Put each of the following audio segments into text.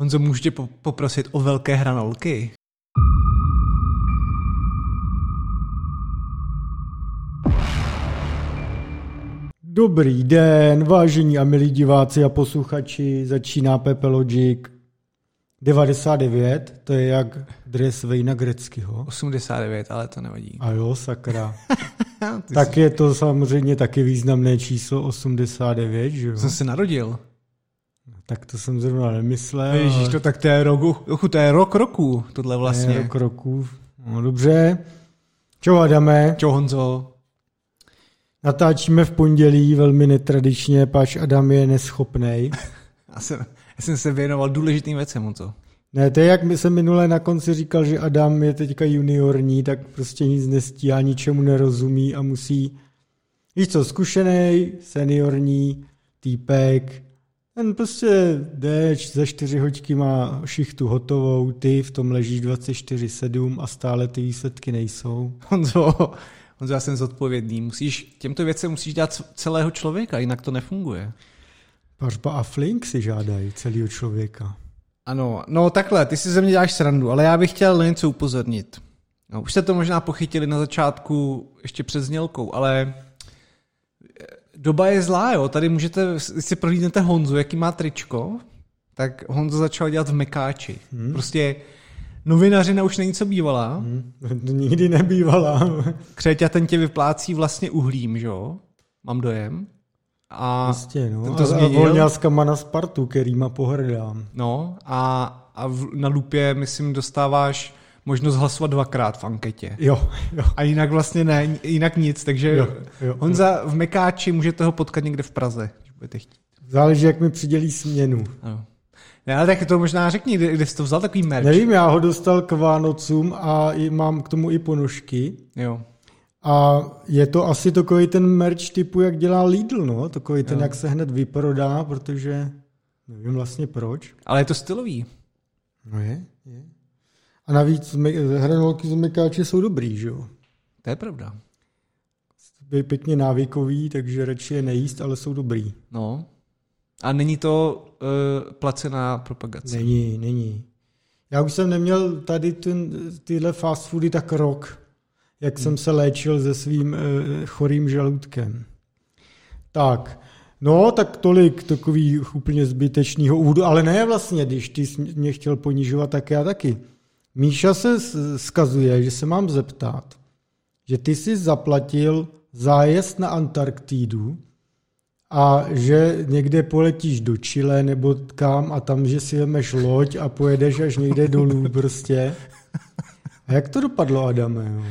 Honzo, můžu tě poprosit o velké hranolky? Dobrý den, vážení a milí diváci a posluchači, začíná Pepe Logic 99, to je jak dres Vejna Greckého. 89, ale to nevadí. A jo, sakra. Tak je to samozřejmě taky významné číslo 89, že jo? Jsem se narodil. Tak to jsem zrovna nemyslel. Ježíš, to tak to je rok roku, tohle vlastně. Je rok roku, no dobře. Čau Adame. Čau Honzo. Natáčíme v pondělí velmi netradičně, pač Adam je neschopnej. Já jsem se věnoval důležitým věcem, Honzo. Ne, to je jak jsem minule na konci říkal, že Adam je teďka juniorní, tak prostě nic nestíhá, ničemu nerozumí a musí, víš co, zkušenej, seniorní, týpek, ten prostě jde, za 4 hoďky má šichtu hotovou, ty v tom ležíš 24/7 a stále ty výsledky nejsou. Honzo, já jsem zodpovědný. Těmto věcem musíš dát celého člověka, jinak to nefunguje. Pařba a Flink si žádají celého člověka. Ano, no takhle, ty si ze mě děláš srandu, ale já bych chtěl na něco upozornit. No, už jste to možná pochytili na začátku ještě před znělkou, ale doba je zlá, jo. Tady můžete, když si prohlídnete Honzu, jaký má tričko, tak Honza začal dělat v mekáči. Prostě novinařina už není co bývala. Nikdy nebývala. Křeťa, ten tě vyplácí vlastně uhlím, že jo? Mám dojem. A vlastně, no. A volňal s kama na Spartu, kterýma pohrdám. No na Lupě, myslím, dostáváš možnost hlasovat 2krát v anketě. Jo. A jinak vlastně ne, jinak nic, takže jo. Honza v mekáči, můžete ho potkat někde v Praze, když budete chtít. Záleží, jak mi přidělí směnu. Ano. Ne, ale tak to možná řekni, kde jsi to vzal takový merch. Nevím, já ho dostal k Vánocům a mám k tomu i ponožky. Jo. A je to asi takový ten merch typu, jak dělá Lidl, no? Takový ten, jak se hned vyprodá, protože nevím vlastně proč. Ale je to stylový. No je. A navíc hranolky z mekáče jsou dobrý, že jo? To je pravda. Jsou pěkně návykový, takže radši je nejíst, ale jsou dobrý. No. A není to placená propagace? Není. Já už jsem neměl tady tyhle fast foody tak rok, jak jsem se léčil se svým chorým žaludkem. Tak, no tak tolik takových úplně zbytečného úvodu, ale ne vlastně, když ty mě chtěl ponižovat, tak já taky. Míša se skazuje, že se mám zeptat, že ty jsi zaplatil zájezd na Antarktidu a že někde poletíš do Chile nebo kam a tam, že si vemeš loď a pojedeš až někde dolů prostě. A jak to dopadlo, Adame?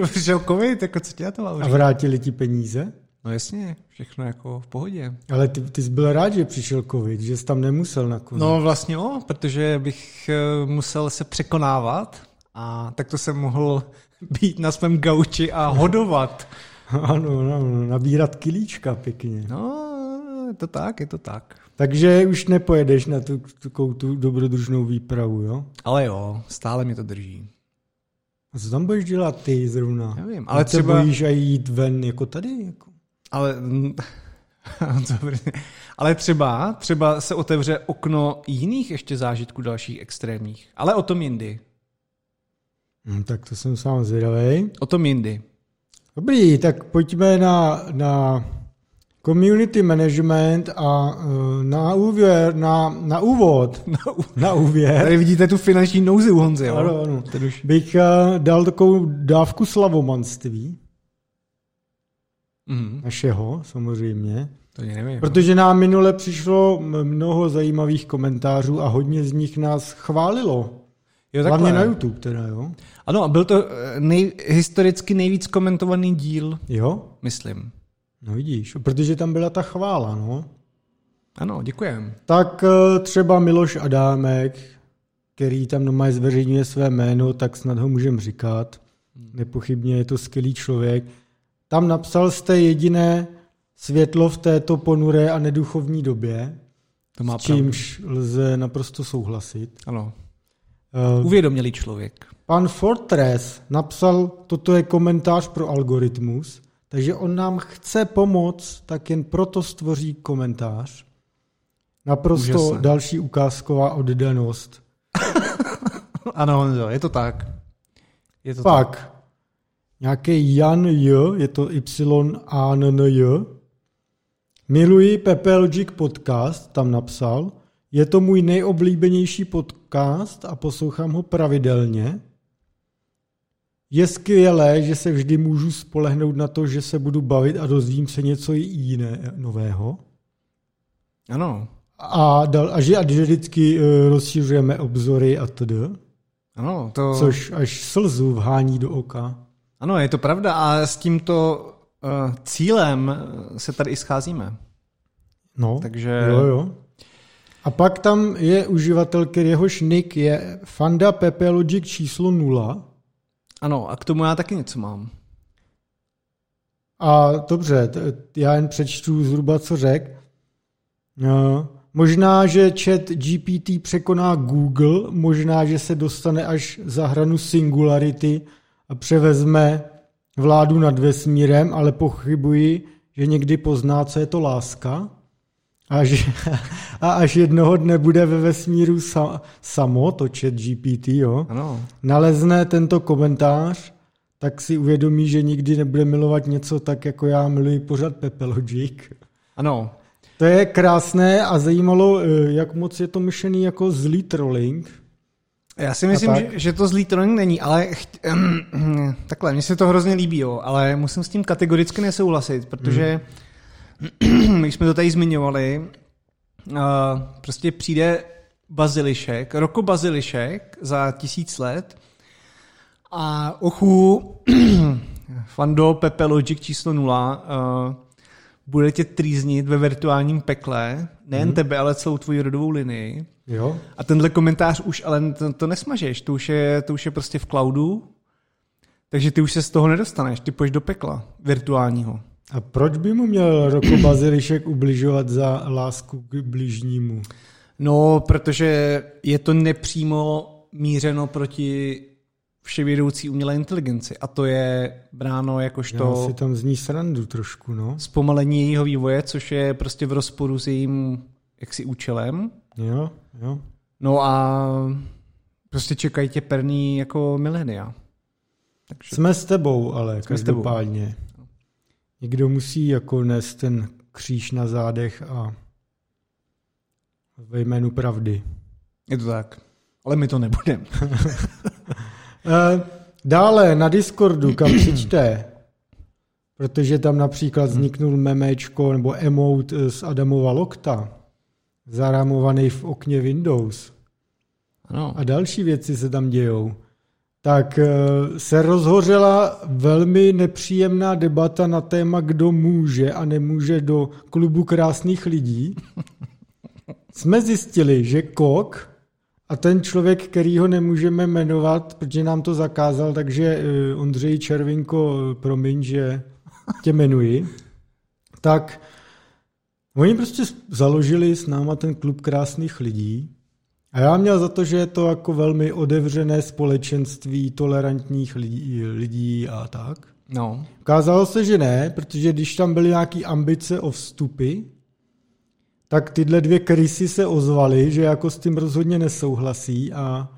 No, přišel covid, jako co tě na to má uříkat? A vrátili ti peníze? No jasně, všechno jako v pohodě. Ale ty jsi byl rád, že přišel covid, že jsi tam nemusel nakonec. No vlastně jo, protože bych musel se překonávat a tak to jsem mohl být na svém gauči a hodovat. Ano, nabírat kilíčka pěkně. No, je to tak. Takže už nepojedeš na tu dobrodružnou výpravu, jo? Ale jo, stále mě to drží. A co tam budeš dělat ty zrovna? Nevím, ale třeba bojíš a jít ven jako tady? Jako? Ale třeba se otevře okno jiných ještě zážitků dalších extrémních. Ale o tom jindy. Tak to jsem sám zvědavý. O tom jindy. Dobrý, tak pojďme na community management a na úvod. Na úvěr. Tady vidíte tu finanční nouzi u Honzy, jo? Ano. Bych dal takovou dávku slavomanství. Našeho, samozřejmě. To nevím. Protože nám minule přišlo mnoho zajímavých komentářů a hodně z nich nás chválilo. Hlavně na YouTube teda, jo? Ano, a byl to historicky nejvíc komentovaný díl, jo? Myslím. No vidíš, protože tam byla ta chvála, no. Ano, děkujem. Tak třeba Miloš Adámek, který tam normálně zveřejňuje své jméno, tak snad ho můžeme říkat. Nepochybně je to skvělý člověk. Tam napsal jste jediné světlo v této ponuré a neduchovní době, to má s čímž pravdu. Lze naprosto souhlasit. Ano. Uvědomělý člověk. Pan Fortress napsal, toto je komentář pro algoritmus, takže on nám chce pomoct, tak jen proto stvoří komentář. Naprosto úžasné. Další ukázková oddanost. Ano, je to tak. Je to pak tak. Nějaký Jan J, je to Y-A-N-N-J. Miluji Pepe Logic podcast, tam napsal. Je to můj nejoblíbenější podcast a poslouchám ho pravidelně. Je skvělé, že se vždy můžu spolehnout na to, že se budu bavit a dozvím se něco jiné, nového. Ano. A že vždycky rozšířujeme obzory a td. Ano, to... Což až slzu vhání do oka. Ano, je to pravda a s tímto cílem se tady i scházíme. No, takže... jo. A pak tam je uživatel, jehož nick je Fanda Pepe Logic číslo 0. Ano, a k tomu já taky něco mám. A dobře, já jen přečtu zhruba, co řekl. Možná, že chat GPT překoná Google, možná, že se dostane až za hranu singularity a převezme vládu nad vesmírem, ale pochybuji, že někdy pozná, co je to láska a až jednoho dne bude ve vesmíru samo, to chat GPT, jo, ano. Nalezne tento komentář, tak si uvědomí, že nikdy nebude milovat něco tak, jako já miluji pořád Pepe Logic. Ano. To je krásné a zajímalo, jak moc je to myšlený jako zlý trolling. Já si myslím, že to zlý trolling není, ale takhle, mně se to hrozně líbí, jo, ale musím s tím kategoricky nesouhlasit, protože my jsme to tady zmiňovali, prostě přijde Bazilišek, Roko Basilišek za 1000 let a ochu, Fando Pepe Logic číslo 0, bude tě trýznit ve virtuálním pekle, nejen tebe, ale celou tvoji rodovou linii. Jo. A tenhle komentář už, ale to nesmažeš, to už je prostě v cloudu, takže ty už se z toho nedostaneš, ty půjdeš do pekla virtuálního. A proč by mu měl Roko Basilišek ubližovat za lásku k bližnímu? No, protože je to nepřímo mířeno proti vševědoucí umělé inteligenci a to je bráno jakožto... Já si tam zní srandu trošku, no. Zpomalení jejího vývoje, což je prostě v rozporu s jejím jaksi účelem. Jo. No a prostě čekají tě perný jako milenia. Takže... Jsme s tebou, ale každopádně. Někdo musí jako nést ten kříž na zádech a ve jménu pravdy. Je to tak. Ale my to nebudeme. Dále na Discordu, kam přičte, protože tam například vzniknul memečko nebo emote z Adamova lokta, zarámovaný v okně Windows. Ano. A další věci se tam dějou. Tak se rozhořela velmi nepříjemná debata na téma, kdo může a nemůže do klubu krásných lidí. Jsme zjistili, že Kok a ten člověk, který ho nemůžeme jmenovat, protože nám to zakázal, takže Ondřej Červinko, promiň, že tě jmenuji, tak oni prostě založili s náma ten klub krásných lidí a já měl za to, že je to jako velmi otevřené společenství tolerantních lidí a tak. No. Ukázalo se, že ne, protože když tam byly nějaké ambice o vstupy, tak tyhle dvě krysy se ozvaly, že jako s tím rozhodně nesouhlasí a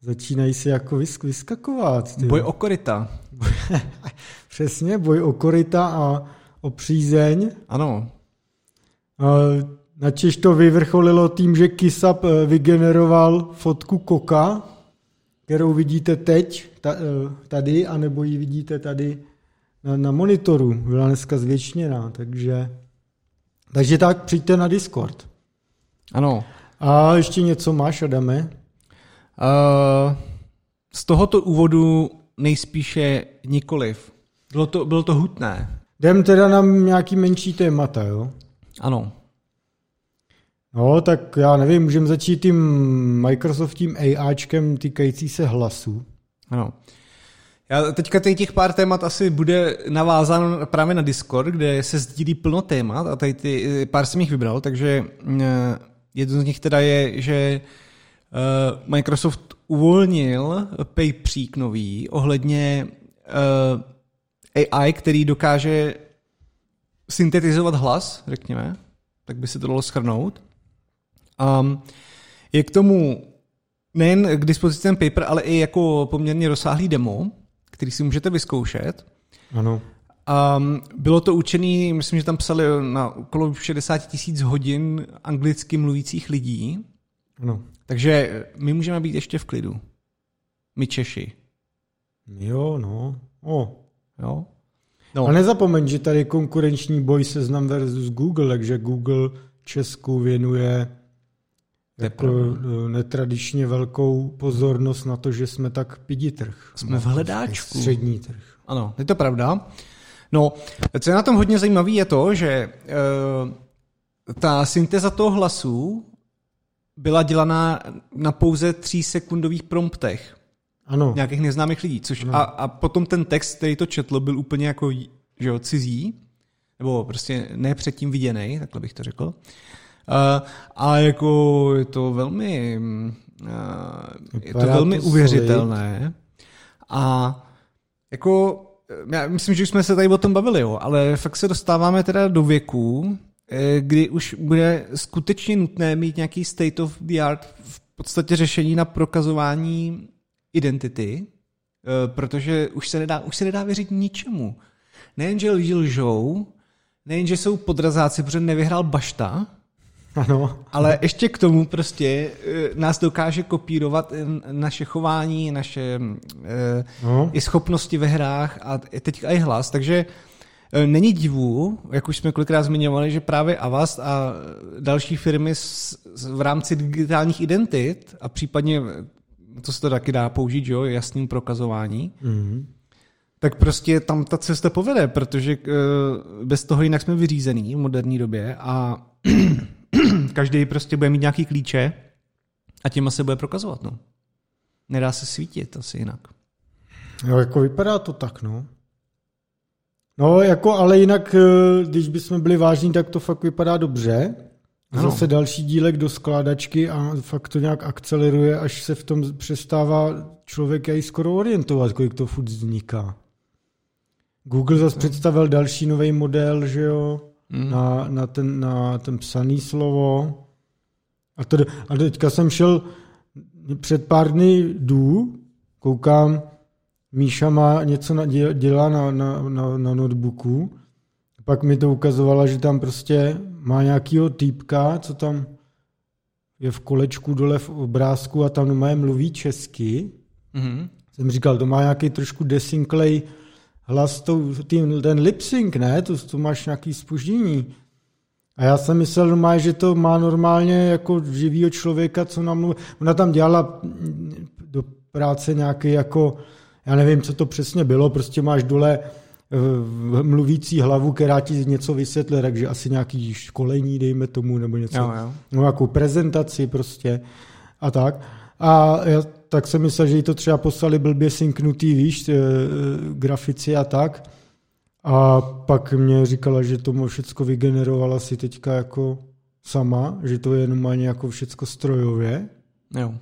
začínají se jako vyskakovat. Boj o koryta. Přesně, boj o koryta a o přízeň. Ano. Načež to vyvrcholilo tím, že Kisap vygeneroval fotku Koka, kterou vidíte teď tady, anebo ji vidíte tady na monitoru. Byla dneska zvětšněná, takže... Takže tak, přijďte na Discord. Ano. A ještě něco máš, Adame? Z tohoto úvodu nejspíše nikoliv. Bylo to hutné. Jdem teda na nějaký menší témata, jo? Ano. No, tak já nevím, můžeme začít tím Microsoftím AIčkem týkající se hlasu. Ano. Já teďka těch pár témat asi bude navázáno právě na Discord, kde se sdílí plno témat a tady ty pár jsem jich vybral, takže jedno z nich teda je, že Microsoft uvolnil pejpřík nový ohledně AI, který dokáže syntetizovat hlas, řekněme, tak by se to dalo shrnout. Je k tomu nejen k dispozici ten paper, ale i jako poměrně rozsáhlý demo, který si můžete vyzkoušet. Ano. Bylo to učený, myslím, že tam psali na okolo 60 000 hodin anglicky mluvících lidí. Ano. Takže my můžeme být ještě v klidu. My Češi. Jo, no. Jo. No. A nezapomeň, že tady je konkurenční boj Seznam versus Google, takže Google Česku věnuje jako netradičně velkou pozornost na to, že jsme tak piditrh. Jsme v hledáčku. Střední trh. Ano, je to pravda. No, co je na tom hodně zajímavé, je to, že ta syntéza toho hlasu byla dělaná na pouze 3sekundových promptech. Ano. Nějakých neznámých lidí. Což a potom ten text, který to četl, byl úplně jako, že jo, cizí, nebo prostě ne předtím viděnej, takhle bych to řekl. A jako je to velmi, uvěřitelné. A jako, já myslím, že jsme se tady o tom bavili, jo, ale fakt se dostáváme teda do věku, kdy už bude skutečně nutné mít nějaký state of the art v podstatě řešení na prokazování identity, protože už se nedá věřit ničemu. Nejenže lidi lžou, nejenže jsou podrazáci, protože nevyhrál Bašta, ano. Ale ještě k tomu prostě nás dokáže kopírovat naše chování, naše i schopnosti ve hrách a teď i hlas, takže není divu, jak už jsme kolikrát zmiňovali, že právě Avast a další firmy v rámci digitálních identit a případně to se to taky dá použít, jo, jasným prokazování, tak prostě tam ta cesta povede, protože bez toho jinak jsme vyřízený v moderní době a každý prostě bude mít nějaký klíče a těma se bude prokazovat, no. Nedá se svítit asi jinak. Jo, jako vypadá to tak, no. No, jako, ale jinak, když bychom byli vážní, tak to fakt vypadá dobře. Ano. Zase další dílek do skládačky a fakt to nějak akceleruje, až se v tom přestává člověk i skoro orientovat, kolik to furt vzniká. Google zase představil další nový model, že jo, na ten psaný slovo. A teďka jsem šel před pár dny koukám, Míša má něco dělá na notebooku. Pak mi to ukazovala, že tam prostě má nějakýho týpka, co tam je v kolečku dole v obrázku a tam mluví česky. Mm-hmm. Jsem říkal, to má nějaký trošku desinklej hlas, ten lip-sync, ne? To máš nějaký zpoždění. A já jsem myslel, že to má normálně jako živýho člověka, co nám mluví. Ona tam dělala do práce nějaký jako, já nevím, co to přesně bylo, prostě máš dole mluvící hlavu, která ti něco vysvětlí, takže asi nějaký školení, dejme tomu, nebo něco, no, nějakou prezentaci prostě a tak. A já tak jsem myslel, že jí to třeba poslali blbě synknutý, víš, grafici a tak. A pak mě říkala, že to všecko vygenerovala si teďka jako sama, že to je normálně jako všecko strojově. Jo.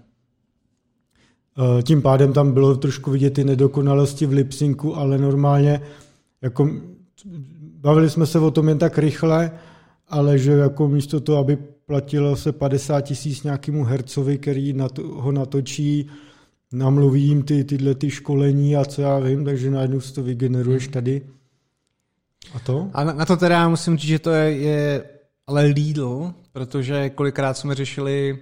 Tím pádem tam bylo trošku vidět ty nedokonalosti v lipsynku, ale normálně jako bavili jsme se o tom jen tak rychle, ale že jako místo toho, aby platilo se 50 000 nějakému hercovi, který ho natočí, namluví jim tyhle školení a co já vím, takže najednou si to vygeneruješ tady. A to? A na to teda musím říct, že to je ale Lidl, protože kolikrát jsme řešili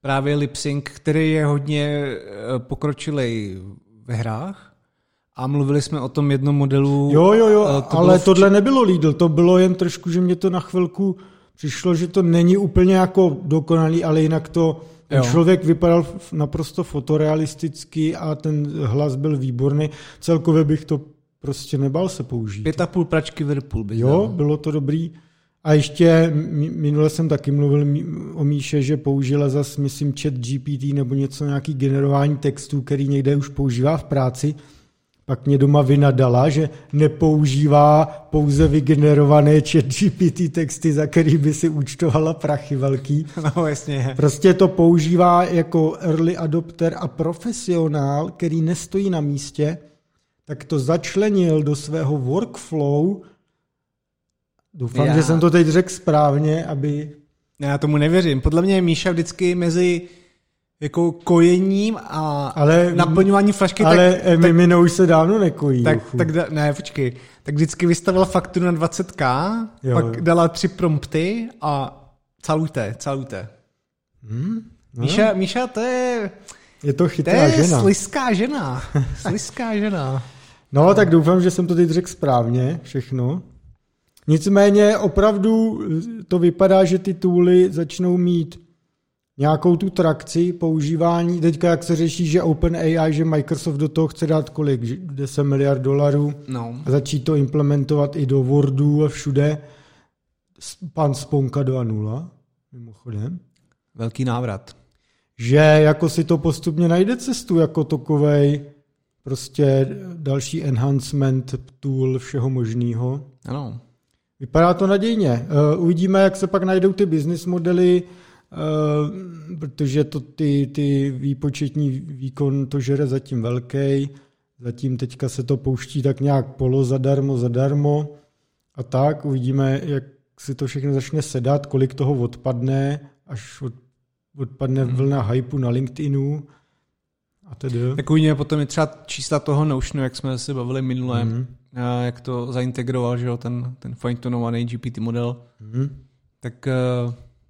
právě lip-sync, který je hodně pokročilej ve hrách a mluvili jsme o tom jednom modelu. Jo, ale tohle nebylo Lidl, to bylo jen trošku, že mě to na chvilku přišlo, že to není úplně jako dokonalý, ale jinak to člověk vypadal naprosto fotorealisticky a ten hlas byl výborný. Celkově bych to prostě nebal se použít. 5,5 pračky Whirlpool. Jo, bylo to dobrý. A ještě minule jsem taky mluvil o Míše, že použila zase, myslím, chat GPT nebo něco, nějaký generování textů, který někde už používá v práci. Pak mě doma vynadala, že nepoužívá pouze vygenerované chat GPT texty, za který by si účtovala prachy velký. No, jasně. Prostě to používá jako early adopter a profesionál, který nestojí na místě, tak to začlenil do svého workflow. Doufám, že jsem to teď řekl správně, aby Já tomu nevěřím. Podle mě je Míša vždycky mezi jako kojením a naplňování flašky. Ale mimino už se dávno nekojí. Tak vždycky vystavila fakturu na 20K, jo. Pak dala 3 prompty a calujte. No. Míša, to je... Je to chytrá žena. To je slizká žena. No, tak doufám, že jsem to teď řekl správně všechno. Nicméně opravdu to vypadá, že ty tooly začnou mít nějakou tu trakci používání. Teďka jak se řeší, že OpenAI, že Microsoft do toho chce dát kolik? $10 miliard. No. A začít to implementovat i do Wordu a všude. Pan Sponka 2.0, mimochodem. Velký návrat. Že jako si to postupně najde cestu jako takovej prostě další enhancement tool všeho možného. Ano. Vypadá to nadějně. Uvidíme, jak se pak najdou ty business modely, protože to ty výpočetní výkon to žere zatím velký. Zatím teďka se to pouští tak nějak zadarmo. A tak uvidíme, jak si to všechno začne sedat, kolik toho odpadne, až odpadne vlna hypeu na LinkedInu. A tedy. Tak uvidíme potom je třeba čísla toho Notionu, jak jsme se bavili minule, jak to zaintegroval, že jo, ten fine-tunovaný GPT model. Tak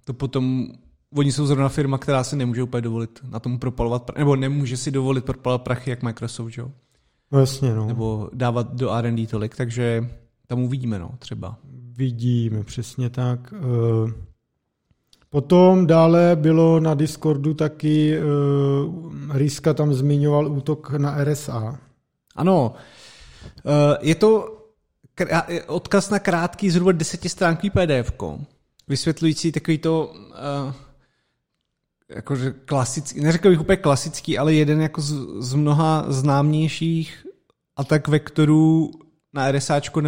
to potom, oni jsou zrovna firma, která si nemůže úplně dovolit na tom propalovat, nebo nemůže si dovolit propalovat prachy, jak Microsoft, že jo. No jasně, no. Nebo dávat do R&D tolik, takže tam uvidíme, no, třeba. Vidíme, přesně tak. Potom dále bylo na Discordu taky, Ryska tam zmiňoval útok na RSA. Ano, je to odkaz na krátký zhruba 10stránkový PDF-ko, vysvětlující takovýto jakože klasický, neřekl bych úplně klasický, ale jeden jako z mnoha známějších atak vektorů na RSAčko,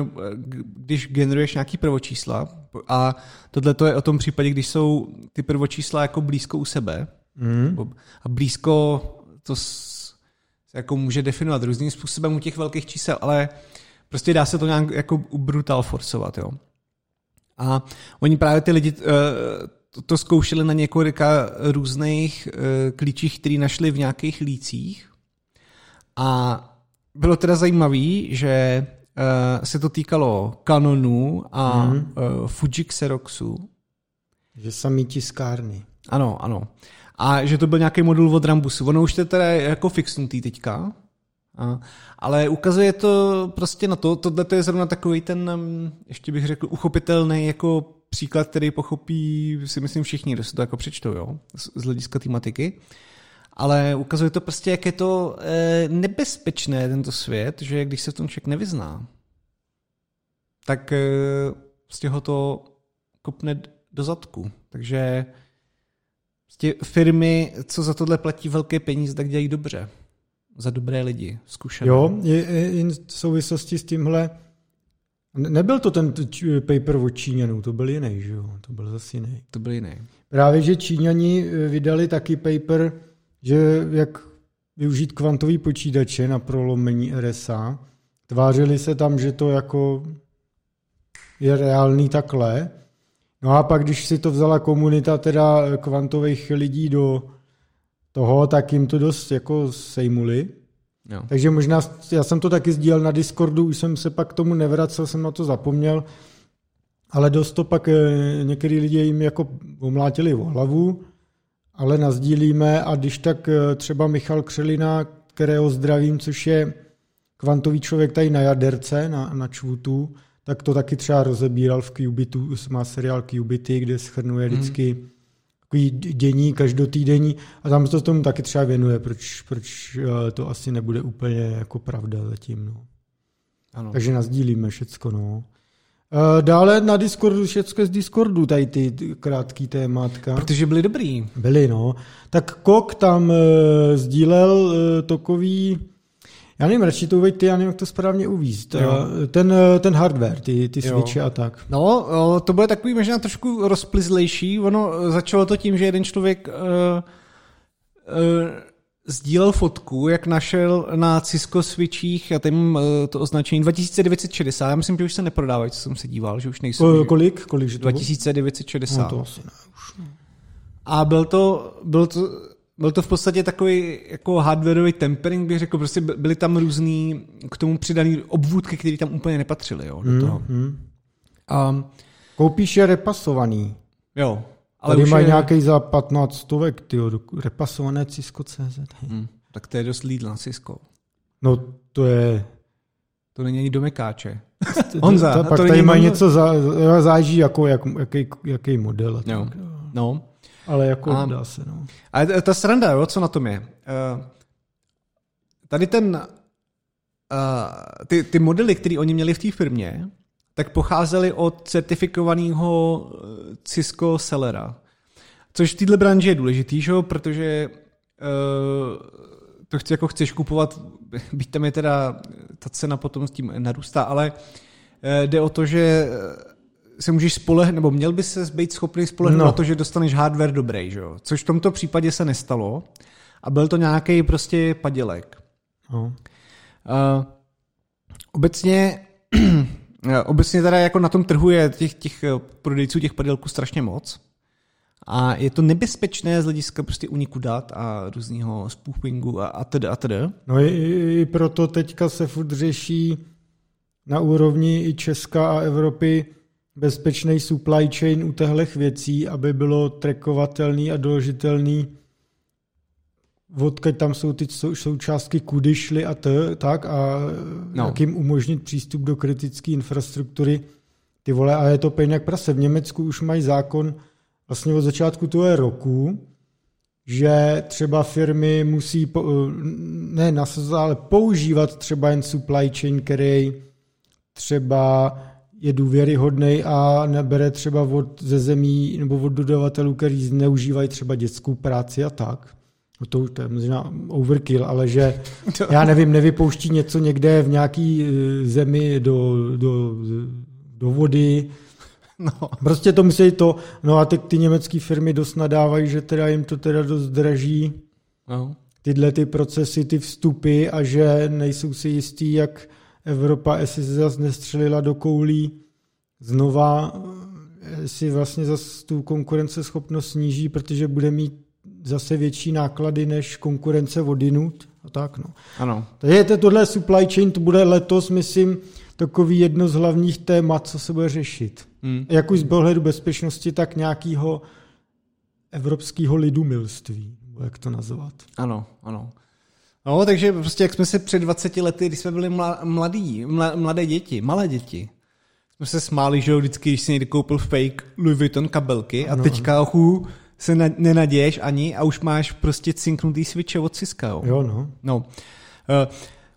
když generuješ nějaký prvočísla, a tohle to je o tom případě, když jsou ty prvočísla jako blízko u sebe a blízko to se jako může definovat různým způsobem u těch velkých čísel, ale prostě dá se to nějak jako brutal forsovat, jo. A oni právě ty lidi to zkoušeli na několika různých klíčích, které našli v nějakých lících, a bylo teda zajímavý, že se to týkalo Canonu a Fuji Xeroxu. Že samý tiskárny. Ano. A že to byl nějaký modul od Rambusu. Ono už je teda jako fixnutý teďka, ale ukazuje to prostě na to, tohle je zrovna takový ten, ještě bych řekl, uchopitelný jako příklad, který pochopí, si myslím, všichni, kdo se to jako přečtou, jo, z hlediska tematiky. Ale ukazuje to prostě, jak je to nebezpečné tento svět, že když se v tom člověk nevyzná, tak prostě ho to kopne do zadku. Takže prostě firmy, co za tohle platí velké peníze, tak dělají dobře. Za dobré lidi, zkušené. Jo, je v souvislosti s tímhle. Nebyl to ten paper od Číňanů, to byl jiný, že jo? To byl zase jiný. To byl jiný. Právě, že Číňani vydali taky paper, že jak využít kvantový počítače na prolomení RSA. Tvářili se tam, že to jako je reálný takhle. No a pak, když si to vzala komunita teda kvantových lidí do toho, tak jim to dost jako sejmuli. Jo. Takže možná, já jsem to taky sdílel na Discordu, už jsem se pak k tomu nevracel, jsem na to zapomněl, ale dost to pak některý lidi jim jako omlátili o hlavu, ale nazdílíme, a když tak třeba Michal Křelina, kterého zdravím, což je kvantový člověk tady na jaderce, na ČVUTu, tak to taky třeba rozebíral v Qubitu, má seriál Qubity, kde shrnuje vždycky takový denní, každotýdenní, a tam se to tomu taky třeba věnuje, proč to asi nebude úplně jako pravda zatím. No. Ano. Takže nazdílíme všecko. No. Dále na Discordu, všechno z Discordu, tady ty krátký témátka. Protože byly dobrý. Byly, no. Tak Kok tam sdílel takový, já nevím, radši to uveď ty, já nevím, jak to správně uvízt. Ten hardware, ty switche a tak. No, to bude takový možná trošku rozplizlejší. Ono začalo to tím, že jeden člověk sdílel fotku, jak našel na Cisco Switchích, a tam to označení 2960, já myslím, že už se neprodávají, co jsem se díval, že už nejsou. Kolik že to 2960. No to asi ne, už ne. A byl to v podstatě takový jako hardwareový tempering, bych řekl, prostě byly tam různý k tomu přidaný obvůdky, které tam úplně nepatřily, jo, do toho. Koupíš je repasovaný. Jo. Ale tady mají nějaký za 15 stovek, tyjo, repasované Cisco CZ. Tak to je dost Lidl na Cisco. No to je... To není ani domekáče. Honza. Pak tady mají něco, záží jako jaký model. Jo. No. Ale jako dá se, no. Ale ta sranda, jo, co na tom je? Tady ty modely, které oni měli v té firmě, tak pocházely od certifikovaného Cisco sellera. Což v této branži je důležitý, že? Protože to chceš kupovat, byť tam je teda, ta cena potom s tím narůstá, ale jde o to, že se můžeš spolehnout, nebo měl by se být schopný spolehnout na to, že dostaneš hardware dobrý, že? Což v tomto případě se nestalo a byl to nějaký prostě padělek. Obecně teda jako na tom trhu je těch prodejců těch padělků strašně moc a je to nebezpečné z hlediska prostě uniku dat a různýho spoofingu a tedy. No i proto teďka se furt řeší na úrovni i Česka a Evropy bezpečný supply chain u těchto věcí, aby bylo trackovatelný a doložitelný, odkud tam jsou ty součástky, kudy šly a tak jak jim umožnit přístup do kritické infrastruktury. Ty vole, a je to pejně jak prase. V Německu už mají zákon vlastně od začátku toho roku, že třeba firmy musí používat třeba jen supply chain, který třeba je důvěryhodnej a nebere třeba ze zemí nebo od dodavatelů, který zneužívají třeba dětskou práci a tak. To je možná overkill, ale že já nevím, nevypouští něco někde v nějaký zemi do vody. Prostě to musí to. No a ty německé firmy dost nadávají, že teda jim to teda dost draží tyhle ty procesy, ty vstupy a že nejsou si jistí, jak Evropa, jestli se zase nestřelila do koulí znova, jestli vlastně zase tu konkurenceschopnost sníží, protože bude mít zase větší náklady než konkurence odinut a tak, no. Ano. Takže tohle supply chain, to bude letos, myslím, takový jedno z hlavních témat, co se bude řešit. Jak už z pohledu bezpečnosti, tak nějakého evropského lidumilství, jak to nazvat. Ano. No, takže prostě jak jsme se před 20 lety, když jsme byli malé děti, jsme se smáli, že vždycky, když si někdy koupil fake Louis Vuitton kabelky a teďka se nenaděješ ani a už máš prostě cinknutý switche od Cisco.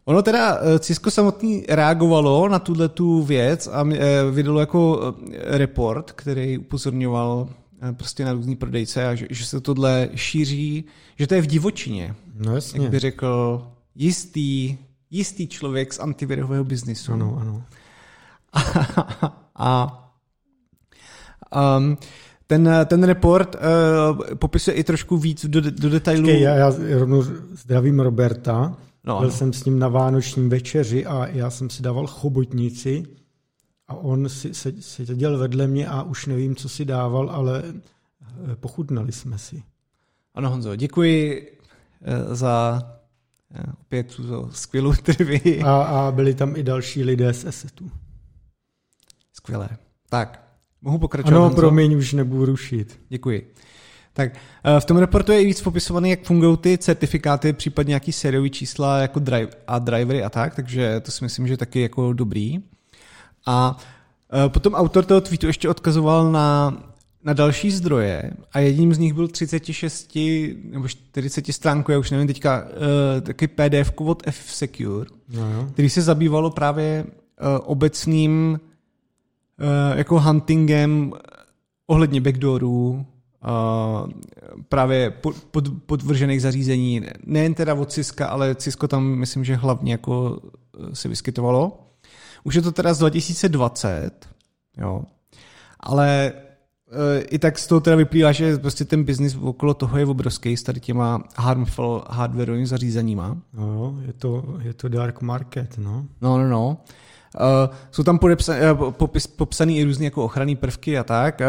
Ono teda Cisco samotný reagovalo na tuhletu věc a vydalo jako report, který upozorňoval prostě na různý prodejce a že se tohle šíří, že to je v divočině. No jasně. Jak by řekl jistý člověk z antivirového biznisu. Ano. Ten report popisuje i trošku víc do detailů. Já rovnou zdravím Roberta. Byl jsem s ním na vánoční večeři a já jsem si dával chobotnici a on seděl vedle mě a už nevím, co si dával, ale pochutnali jsme si. Ano, Honzo, děkuji za opět skvělou trivii. A byli tam i další lidé z Assetu. Skvělé. Tak. Mohu pokračovat? Ano, promiň, už nebudu rušit. Děkuji. Tak, v tom reportu je víc popisovaný, jak fungují ty certifikáty, případně nějaký sériový čísla jako drivery a tak, takže to si myslím, že taky jako dobrý. A potom autor toho tweetu ještě odkazoval na další zdroje a jedním z nich byl 36 nebo 40 stránku, já už nevím teďka, taky PDF od F-Secure, který se zabývalo právě obecným jako huntingem ohledně backdoorů, právě podvržených zařízení, nejen teda od Cisco, ale Cisco tam myslím, že hlavně jako se vyskytovalo. Už je to teda z 2020, jo. Ale i tak z toho teda vyplývá, že prostě ten biznis okolo toho je obrovský s tady těma harmful hardwareovým zařízeníma. No, je to dark market, no. No. Jsou tam popsaný i různé jako ochranné prvky a tak.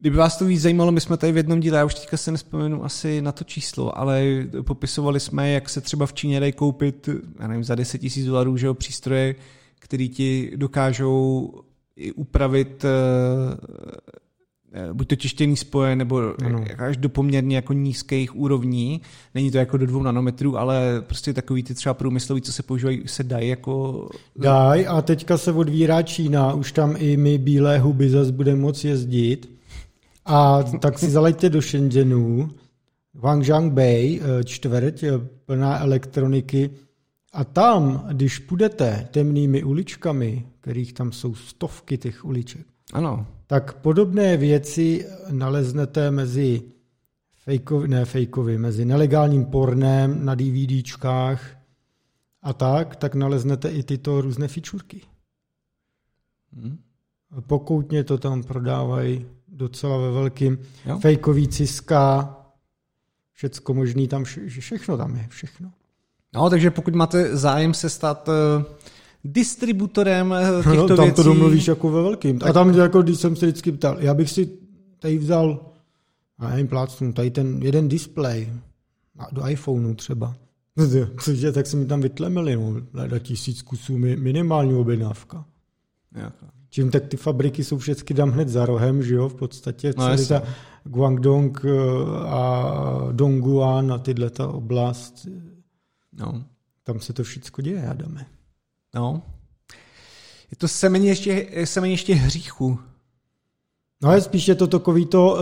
Kdyby vás to víc zajímalo, my jsme tady v jednom díle, já už teďka se nespomenu asi na to číslo, ale popisovali jsme, jak se třeba v Číně dají koupit, já nevím, za $10,000, že jo, přístroje, který ti dokážou upravit buď to tištěný spoje, nebo až do poměrně jako nízkých úrovní. Není to jako do 2 nanometrů, ale prostě takový ty třeba průmyslový, co se používají, se dají jako... Dají a teďka se odvírá Čína, už tam i my bílé huby zase budeme moc jezdit. A tak si zaleďte do Shenzhenu, Wangjiangbei, čtvrť plná elektroniky. A tam, když půjdete temnými uličkami, kterých tam jsou stovky těch uliček, ano, tak podobné věci naleznete mezi mezi nelegálním pornem na DVDčkách a tak naleznete i tyto různé fičurky. Pokoutně to tam prodávají docela ve velkým. Jo. Fejkový Ciska, všecko možný tam, všechno tam je, všechno. No, takže pokud máte zájem se stát distributorem těchto věcí... Tam to domluvíš jako ve velkým. Tak... A tam, jako, když jsem se vždycky ptal, já bych si tady vzal, nevím, plácnu, tady ten jeden displej do iPhoneu třeba. Cože, tak se mi tam vytlemili, na 1000 kusů minimální objednávka. Jako. Čím tak ty fabriky jsou všechny tam hned za rohem, že jo, v podstatě celý ta Guangdong a Dongguan a tyhle ta oblast. No. Tam se to všechno děje, Adame. No. Je to semení ještě hříchu. No je spíše to takový to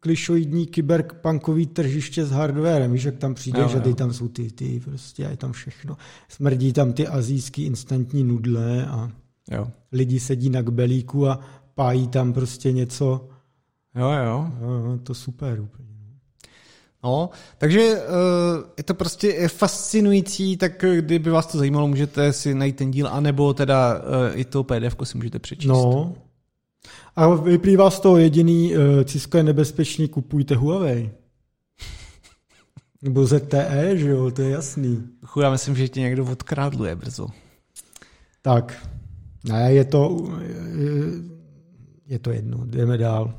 klišoidní kyberpunkový tržiště s hardwarem, víš, jak tam přijdeš, že teď tam jsou ty prostě a je tam všechno. Smrdí tam ty asijský instantní nudle a... Jo. Lidi sedí na kbelíku a pájí tam prostě něco. Jo, to super úplně. No, takže je to prostě fascinující, tak kdyby vás to zajímalo, můžete si najít ten díl, anebo teda i to PDF-ko si můžete přečíst. No. A vyplývá z toho jediný, Cisco je nebezpečný, kupujte Huawei. Nebo ZTE, že jo, to je jasný. Já myslím, že tě někdo odkrádluje brzo. Tak. Ne, je to jedno. Jdeme dál.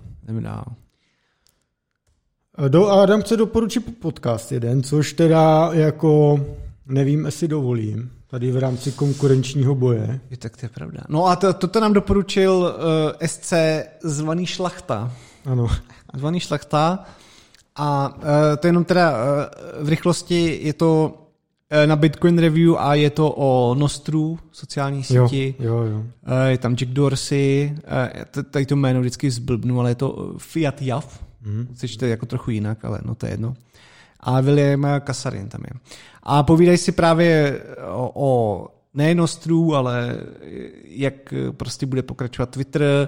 Adam chce doporučit podcast jeden, což teda jako nevím, jestli dovolím. Tady v rámci konkurenčního boje. Je tak to je pravda. No a toto nám doporučil SC zvaný Šlachta. Ano. Zvaný Šlachta. A to jenom teda v rychlosti je to na Bitcoin Review a je to o Nostru, sociální síti. Jo. Je tam Jack Dorsey, tady to jméno vždycky zblbnu, ale je to Fiat Jav, sečte jako trochu jinak, ale no to je jedno. A William Kasarin tam je. A povídají si právě o ne Nostru, ale jak prostě bude pokračovat Twitter.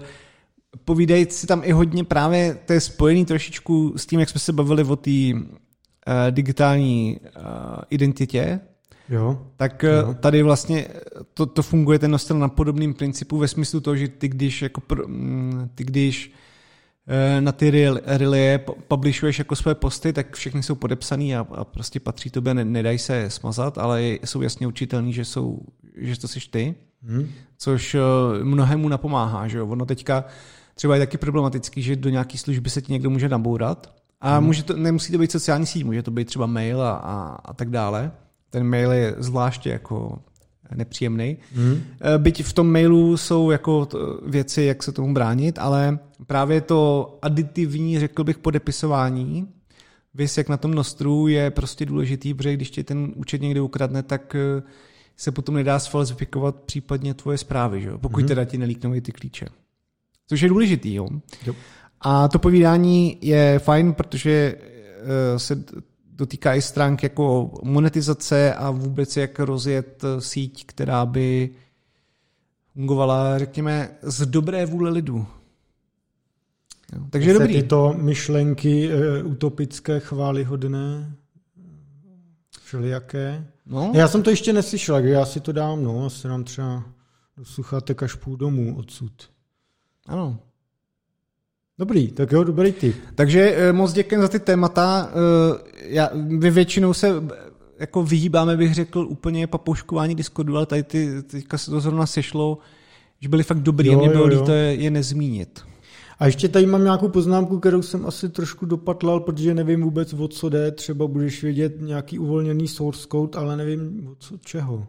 Povídají si tam i hodně právě, to je spojený trošičku s tím, jak jsme se bavili o té digitální identitě, tak tady vlastně to funguje ten Nostr na podobným principu ve smyslu toho, že ty když na ty relie publishuješ jako své posty, tak všechny jsou podepsaný a prostě patří tobě, nedají se smazat, ale jsou jasně učitelný, že to jsi ty, což mnohému napomáhá. Že jo? Ono teďka třeba je taky problematický, že do nějaký služby se ti někdo může nabourat. A nemusí to být sociální síť, může to být třeba mail a tak dále. Ten mail je zvláště jako nepříjemný. Byť v tom mailu jsou jako věci, jak se tomu bránit, ale právě to aditivní, řekl bych, podepisování, věc jak na tom Nostru je prostě důležitý, protože když ti ten účet někde ukradne, tak se potom nedá sfalzifikovat případně tvoje zprávy, že? Pokud teda ti nelíknou ty klíče. Což je důležitý, jo? Yep. A to povídání je fajn, protože se dotýká i stránk jako monetizace a vůbec jak rozjet síť, která by fungovala, řekněme, z dobré vůle lidu. Jo, takže dobrý. Tyto myšlenky utopické, chvályhodné, všelijaké. No. Já jsem to ještě neslyšel, takže já si to dám, no, asi nám třeba do sluchátek až půl domů odsud. Ano. Dobrý, tak jo, dobrý tip. Takže moc děkuji za ty témata. Vy většinou se jako vyhýbáme, bych řekl, úplně papouškování Discordu, ale tady teďka se to zrovna sešlo, že byly fakt dobrý, jo, a mě bylo líto je nezmínit. A ještě tady mám nějakou poznámku, kterou jsem asi trošku dopatlal, protože nevím vůbec, o co jde. Třeba budeš vědět nějaký uvolněný source code, ale nevím, o co čeho.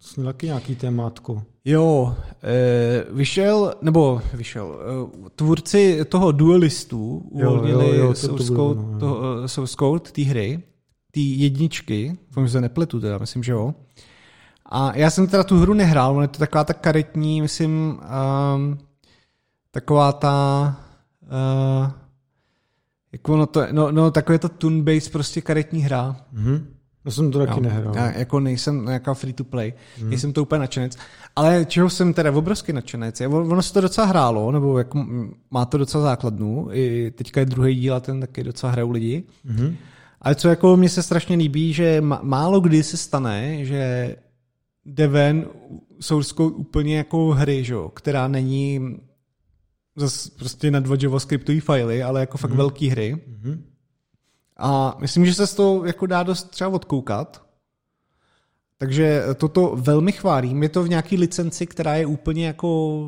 Jsi měl taky nějaký témátko. Jo, tvůrci toho Duelistu uvolnili source code té hry, té jedničky, doufám, že se nepletu teda, myslím, že jo. A já jsem teda tu hru nehrál, ale je to taková ta karetní, myslím, taková ta jako ono to, no takové to turn-based prostě karetní hra. Mm-hmm. No jsem to taky nehrál. Já jako nejsem nějaká free to play, nejsem to úplně nadšenec. Ale čeho jsem teda obrovský nadšenec, ono se to docela hrálo, nebo jako má to docela základnu, i teďka je druhý díl a ten taky docela hrajou lidi. Mm-hmm. Ale co jako mně se strašně líbí, že málo kdy se stane, že jde ven source code úplně jako hry, že? Která není zase prostě na dva JavaScriptový fajly, ale jako fakt velký hry. Mm-hmm. A myslím, že se z toho jako dá dost třeba odkoukat. Takže toto velmi chválím. Je to v nějaký licenci, která je úplně jako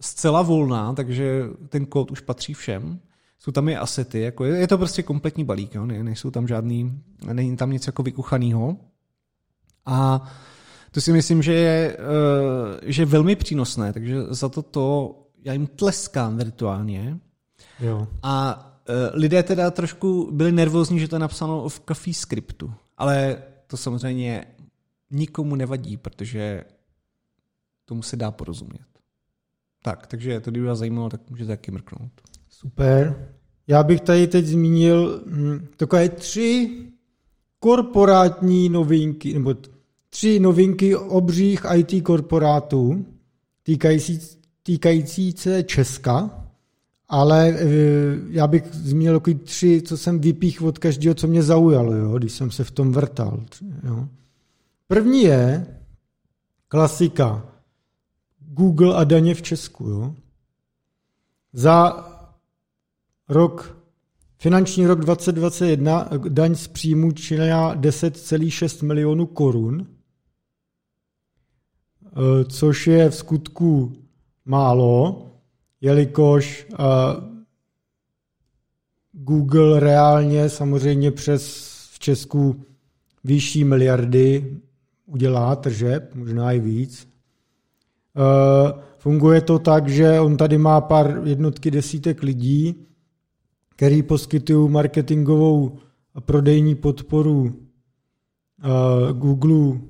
zcela volná, takže ten kód už patří všem. Jsou tam i asety, jako je to prostě kompletní balík, jo? Nejsou tam žádný, není tam nic jako vykuchanýho. A to si myslím, že je velmi přínosné, takže za to já jim tleskám virtuálně. Jo. A lidé teda trošku byli nervózní, že to je napsáno v coffee scriptu, ale to samozřejmě nikomu nevadí, protože tomu se dá porozumět. Tak, takže to kdyby vás zajímalo, tak můžete taky mrknout. Super. Já bych tady teď zmínil takové 3 korporátní novinky, nebo 3 novinky obřích IT korporátů týkající se Česka. Ale já bych zmínil takový 3, co jsem vypíchl od každého, co mě zaujalo, jo, když jsem se v tom vrtal. Jo. První je klasika. Google a daně v Česku. Jo. Za finanční rok 2021 daň z příjmu činila 10,6 milionů korun, což je v skutku málo, jelikož Google reálně samozřejmě přes v Česku vyšší miliardy udělá tržeb, možná i víc. Funguje to tak, že on tady má pár jednotky desítek lidí, který poskytují marketingovou a prodejní podporu Google v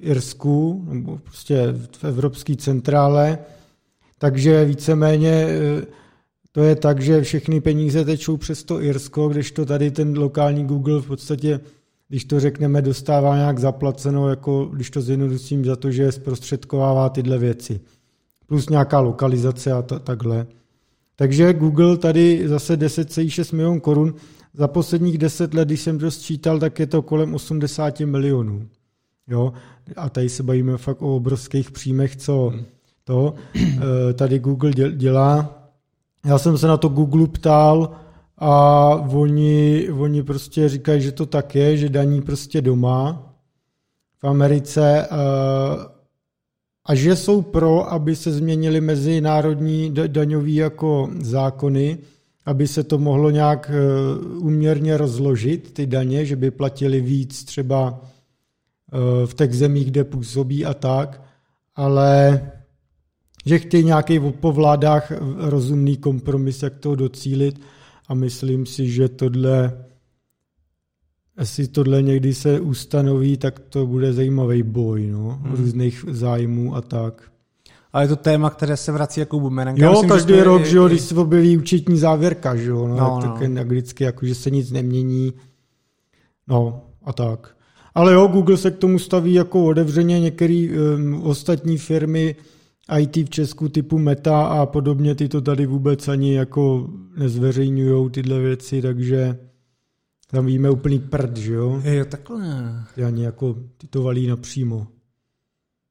Irsku nebo prostě v evropské centrále. Takže víceméně to je tak, že všechny peníze tečou přes to Irsko, kdežto tady ten lokální Google v podstatě, když to řekneme, dostává nějak zaplaceno, jako když to zjednoduším, za to, že zprostředkovává tyhle věci. Plus nějaká lokalizace a takhle. Takže Google tady zase 10,6 milionů korun. Za posledních 10 let, když jsem to sčítal, tak je to kolem 80 milionů. Jo? A tady se bavíme fakt o obrovských příjmech, co... To tady Google dělá. Já jsem se na to Google ptal a oni prostě říkají, že to tak je, že daní prostě doma v Americe a že jsou pro, aby se změnily mezinárodní daňové jako zákony, aby se to mohlo nějak uměrně rozložit, ty daně, že by platili víc třeba v těch zemích, kde působí a tak, ale... že chtějí nějaký po vládách rozumný kompromis, jak toho docílit a myslím si, že jestli tohle někdy se ustanoví, tak to bude zajímavý boj, no, různých zájmů a tak. Ale je to téma, které se vrací jako bumerang. Jo, myslím, každý rok, že jo, když se objeví účetní závěrka, že jo, tak vždycky, jako, že se nic nemění, no a tak. Ale jo, Google se k tomu staví jako otevřeně, některé ostatní firmy IT v Česku typu Meta a podobně, ty to tady vůbec ani jako nezveřejňujou tyhle věci, takže tam víme úplný prd, že jo? Jo, takhle. Ty to valí napřímo.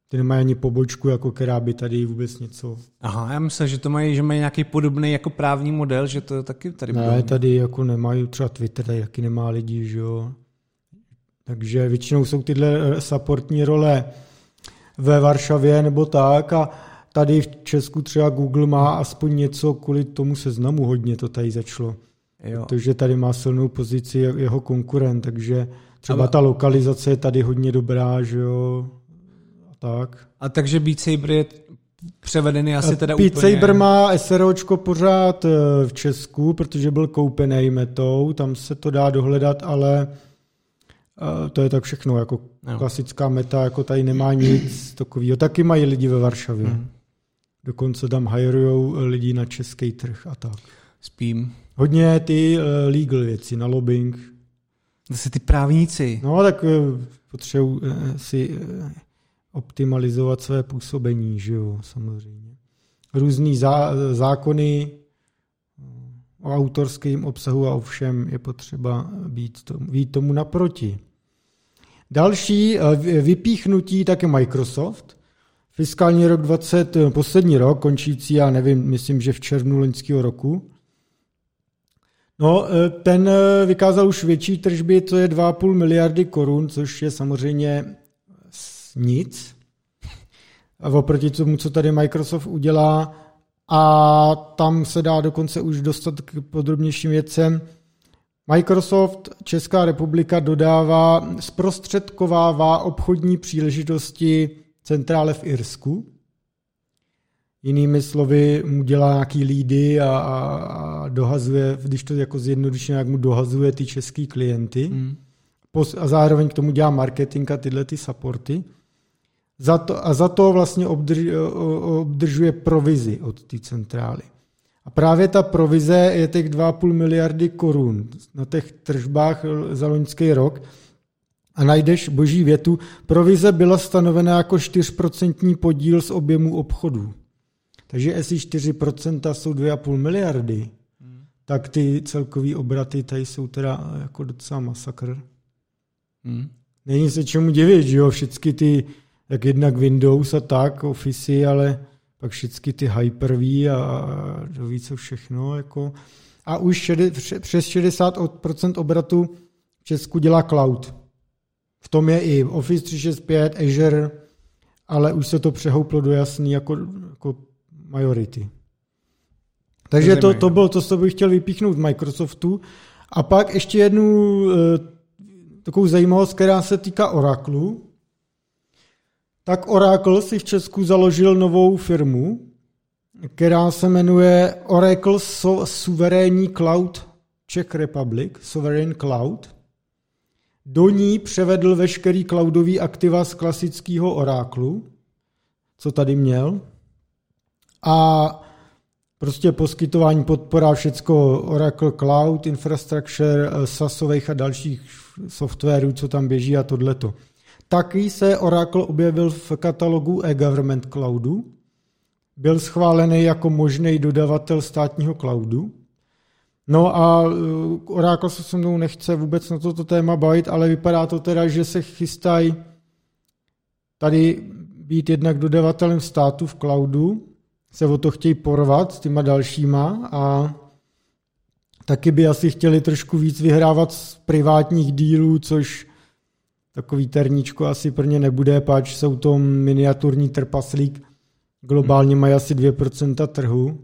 Ty nemají ani pobočku, jako která by tady vůbec něco... Aha, já myslím, že to mají, že mají nějaký podobný jako právní model, že to taky tady... Ne, podobný. Tady jako nemají, třeba Twitter tady taky nemá lidi, že jo. Takže většinou jsou tyhle supportní role ve Varšavě nebo tak a tady v Česku třeba Google má aspoň něco kvůli tomu Seznamu, hodně to tady začalo. Jo. Protože tady má silnou pozici jeho konkurent, takže třeba ta lokalizace je tady hodně dobrá, že jo. Tak. A takže Beat Saber je převedený asi teda Beat úplně... Beat Saber má SROčko pořád v Česku, protože byl koupený Metou, tam se to dá dohledat, ale to je tak všechno, jako no. Klasická Meta, jako tady nemá nic takového. Taky mají lidi ve Varšavě. Hmm. Dokonce tam hajrujou lidi na český trh a tak. Spím. Hodně ty legal věci, na lobbying. Zase ty právníci. No, tak potřebuji si... optimalizovat své působení, že jo, samozřejmě. Různý zákony o autorském obsahu a o všem je potřeba být tomu naproti. Další vypíchnutí také Microsoft. Fiskální rok 20, poslední rok, končící, já nevím, myslím, že v červnu loňského roku. No, ten vykázal už větší tržby, to je 2,5 miliardy korun, což je samozřejmě nic. A oproti tomu, co tady Microsoft udělá, a tam se dá dokonce už dostat k podrobnějším věcem. Microsoft, Česká republika zprostředkovává obchodní příležitosti centrále v Irsku. Jinými slovy, mu dělá nějaký lídy a dohazuje, když to jako zjednodušeně, jak mu dohazuje ty český klienty. A zároveň k tomu dělá marketing a tyhle ty supporty. Za to vlastně obdržuje provizi od té centrály. A právě ta provize je těch 2,5 miliardy korun na těch tržbách za loňský rok. A najdeš boží větu, provize byla stanovena jako 4% podíl z objemu obchodu. Takže jestli 4% jsou 2,5 miliardy, tak ty celkový obraty tady jsou teda jako docela masakr. Není se čemu divit, že jo, všechny ty, tak jednak Windows a tak, Office, ale pak všechny ty Hyper-V a doví co všechno, jako. A už přes 60% obratu v Česku dělá cloud. V tom je i Office 365, Azure, ale už se to přehouplo do jasný jako majority. Takže to bylo to, co bych chtěl vypíchnout z Microsoftu. A pak ještě jednu takovou zajímavost, která se týká Oraclu. Tak Oracle si v Česku založil novou firmu, která se jmenuje Oracle Sovereign Cloud Czech Republic, Sovereign Cloud. Do ní převedl veškerý cloudový aktiva z klasického Oraclu, co tady měl. A prostě poskytování, podpora, všecko Oracle Cloud, Infrastructure, SaaSových a dalších softwarů, co tam běží a tohleto. Taky se Oracle objevil v katalogu e-government cloudu, byl schválený jako možný dodavatel státního cloudu. No a Oracle se se mnou nechce vůbec na toto téma bavit, ale vypadá to teda, že se chystají tady být jednak dodavatelem státu v cloudu, se o to chtějí porvat s těma dalšíma a taky by asi chtěli trošku víc vyhrávat z privátních dílů, což takový terníčko asi pro ně nebude, páč jsou to miniaturní trpaslík, globálně mají asi 2% trhu.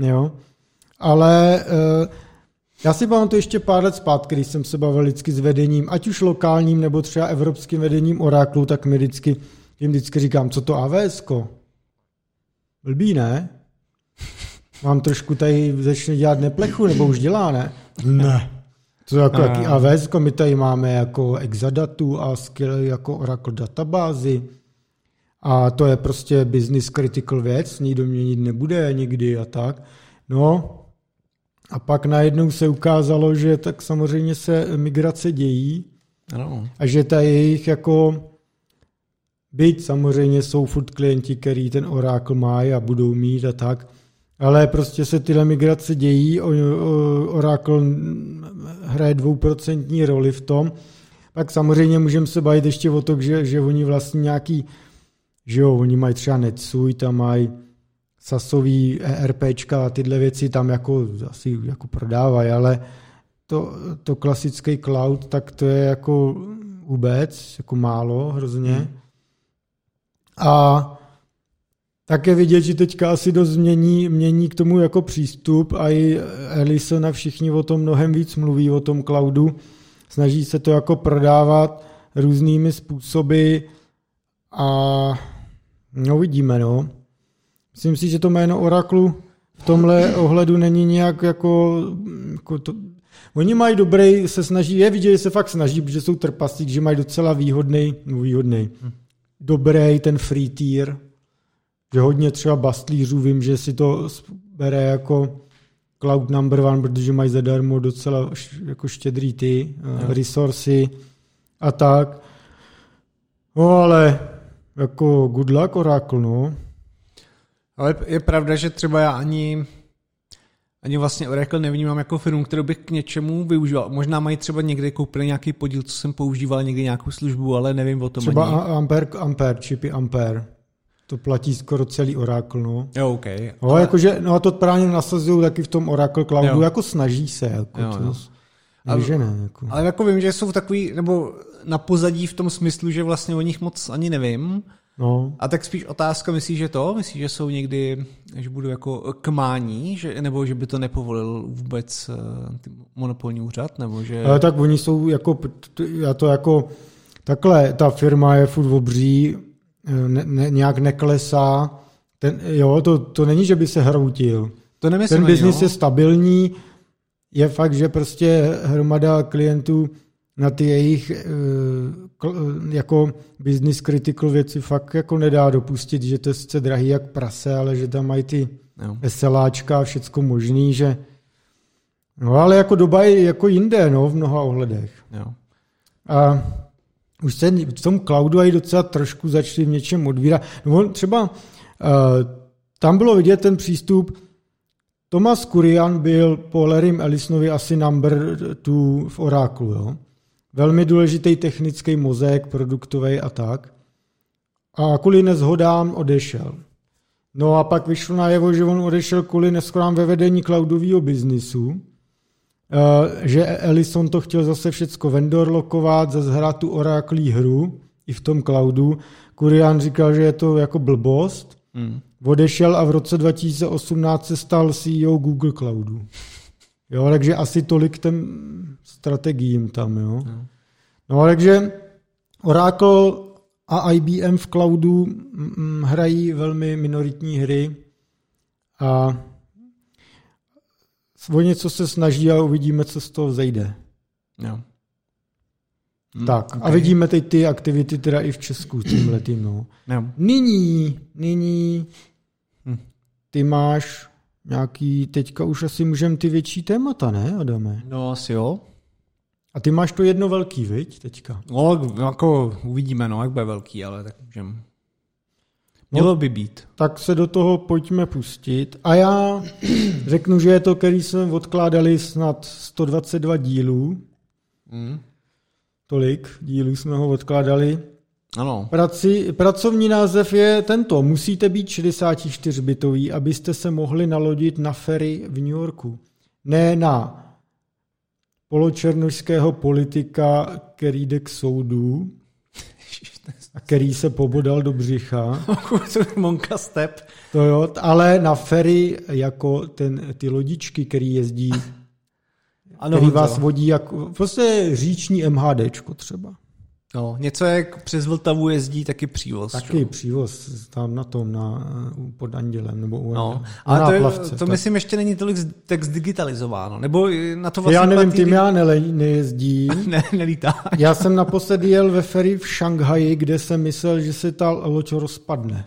Jo. Ale já si pamatuju ještě pár let zpátky, když jsem se bavil vždycky s vedením, ať už lokálním nebo třeba evropským vedením Oraclu, tak mi jim vždycky říkám, co to AWS-ko? Blbý, ne? Mám trošku tady začne dělat neplechu, nebo už dělá, ne? Ne. To jako jaký AWS, my tady máme jako Exadatu a Scale jako Oracle databázy. A to je prostě business critical věc, nikdo měnit nebude nikdy a tak. No a pak najednou se ukázalo, že tak samozřejmě se migrace dějí a že ta jejich jako... Byť samozřejmě jsou furt klienti, který ten Oracle má a budou mít a tak, ale prostě se tyhle migrace dějí, Oracle hraje 2% roli v tom, tak samozřejmě můžeme se bavit ještě o to, že oni vlastně nějaký že jo, oni mají třeba Netsuite, tam mají sasový ERPčka a tyhle věci tam jako asi jako prodávají, ale to klasický cloud, tak to je jako vůbec, jako málo hrozně. A tak je vidět, že teďka asi dost mění k tomu jako přístup a i Ellison a všichni o tom mnohem víc mluví, o tom cloudu. Snaží se to jako prodávat různými způsoby a no vidíme, no. Myslím si, že to jméno Oraclu v tomhle ohledu není nějak jako to. Oni mají dobrý, se snaží, je vidět, že se fakt snaží, protože jsou trpasík, že mají docela výhodnej, dobrý ten free tier, že hodně třeba bastlířů, vím, že si to bere jako cloud number one, protože mají zadarmo docela jako štědrý ty resursy a tak. No ale jako good luck Oracle, no. Ale je pravda, že třeba já ani vlastně Oracle nevnímám jako firmu, kterou bych k něčemu využíval. Možná mají třeba někde koupený nějaký podíl, co jsem používal, někdy nějakou službu, ale nevím o tom třeba ani. Třeba Ampere, čipy Ampere. To platí skoro celý Oracle, no. Jo, OK. No, ale jakože, no a to právě nasazují taky v tom Oracle Cloudu, jo. Jako snaží se, jako jo, to. Jo. Ne, jako. Ale jako vím, že jsou takový, nebo na pozadí v tom smyslu, že vlastně o nich moc ani nevím. No. A tak spíš otázka, myslíš, že jsou někdy, že budou jako kmání, že, nebo že by to nepovolil vůbec monopolní úřad, nebo že... Ale tak oni jsou jako, já to jako, takhle, ta firma je furt obří, nějak neklesá, ten, jo, to není, že by se hroutil. To nemyslím, ten biznis je stabilní, je fakt, že prostě hromada klientů na ty jejich jako business critical věci fakt jako nedá dopustit, že to je sice drahý jak prase, ale že tam mají ty SLAčka a všecko možný, že no ale jako doba je jako jinde, no, v mnoha ohledech. Jo. A už se v tom cloudu aj docela trošku začali v něčem odvírat. No třeba tam bylo vidět ten přístup. Tomáš Kurian byl po Larrym Ellisonovi asi number two v Oracle, jo. Velmi důležitý technický mozek, produktový a tak. A kvůli neshodám odešel. No a pak vyšlo najevo, že on odešel kvůli neshodám ve vedení cloudového biznisu, že Ellison to chtěl zase všecko vendor lokovat, zase hrát tu Oracle hru i v tom cloudu. Kurian říkal, že je to jako blbost. Odešel a v roce 2018 se stal CEO Google Cloudu. Jo, takže asi tolik těm strategiím tam, jo. No, takže Oracle a IBM v cloudu hrají velmi minoritní hry a o něco se snaží a uvidíme, co z toho vzejde. Jo. Tak, okay. A vidíme teď ty aktivity teda i v Česku s tímhletým, no. Nyní ty máš nějaký, teďka už asi můžeme ty větší témata, ne, Adame? No, asi jo. A ty máš to jedno velký, viď, teďka? No, jako uvidíme, no, jak bude velký, ale tak můžeme. Mělo by být. Tak se do toho pojďme pustit. A já řeknu, že je to, který jsme odkládali snad 122 dílů. Tolik dílů jsme ho odkládali. Ano. Pracovní název je tento. Musíte být 64-bitový, abyste se mohli nalodit na ferry v New Yorku. Ne na poločernošského politika, který jde k soudu a který se pobodal do břicha. Monka step. To jo, ale na ferry jako ty lodičky, který jezdí, ano, který vás vodí jako prostě říční MHDčko třeba. No, něco jak přes Vltavu jezdí, taky přívoz. Taky čo? Přívoz tam na tom, pod Andělem nebo u Náplavce. To myslím ještě není tolik tak zdigitalizováno. Nebo na to vlastně já nevím, tím já nejezdí. Ne, nelítá. Já jsem naposledy jel ve ferry v Šanghaji, kde jsem myslel, že se ta loď rozpadne.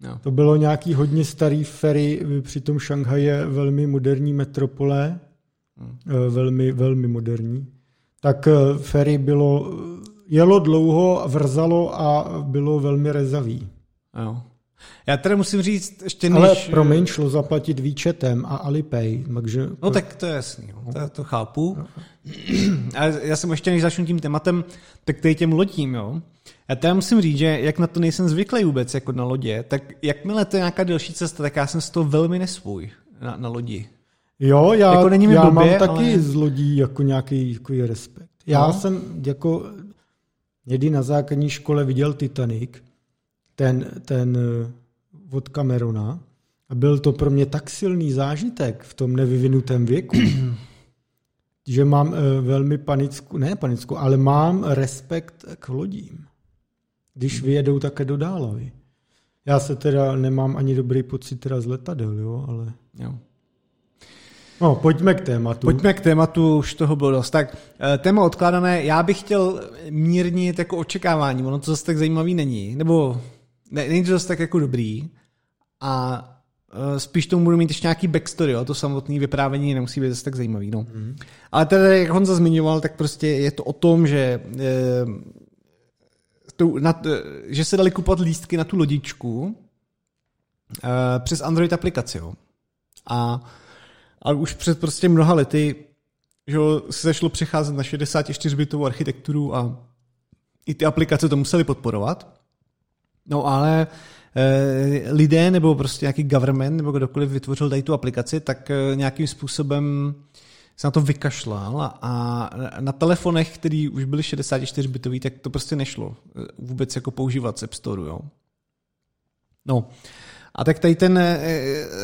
No. To bylo nějaký hodně starý ferry, přitom Šanghaj je velmi moderní metropole, velmi, velmi moderní. Tak ferry jelo dlouho, vrzalo a bylo velmi rezavý. Jo. Já teda musím říct, ještě než... Ale promiň, šlo zaplatit výčetem a Alipay, takže... No tak to je jasný, to chápu. A já jsem ještě než začnu tím tématem, tak tady těm lodím, jo. Já teda musím říct, že jak na to nejsem zvyklý vůbec, jako na lodě, tak jakmile to je nějaká delší cesta, tak já jsem z toho velmi nesvůj na lodi. Jo, já mám taky z lodí jako nějaký jako respekt. Já jsem jako někdy na základní škole viděl Titanic, ten od Camerona, a byl to pro mě tak silný zážitek v tom nevyvinutém věku, že mám velmi ale mám respekt k lodím, když vyjedou také do dálavy. Já se teda nemám ani dobrý pocit teda z letadel, jo, ale... Jo. No, pojďme k tématu. Už toho bylo dost. Tak, téma odkládané, já bych chtěl mírnit jako očekávání, ono to zase tak zajímavý není, nebo není to zase tak jako dobrý a spíš tomu budu mít ještě nějaký backstory, jo? To samotné vyprávění nemusí být zase tak zajímavý. No. Mm. Ale teda, jak Honza zmiňoval, tak prostě je to o tom, že se dali kupovat lístky na tu lodičku přes Android aplikaci. Jo? A už před prostě mnoha lety, že se začalo přecházet na 64-bitovou architekturu a i ty aplikace to museli podporovat. No ale lidé nebo prostě nějaký government nebo kdokoliv vytvořil tady tu aplikaci, tak nějakým způsobem se na to vykašlal a na telefonech, který už byly 64-bitový, tak to prostě nešlo vůbec jako používat z App Store, jo. No. A tak tady ten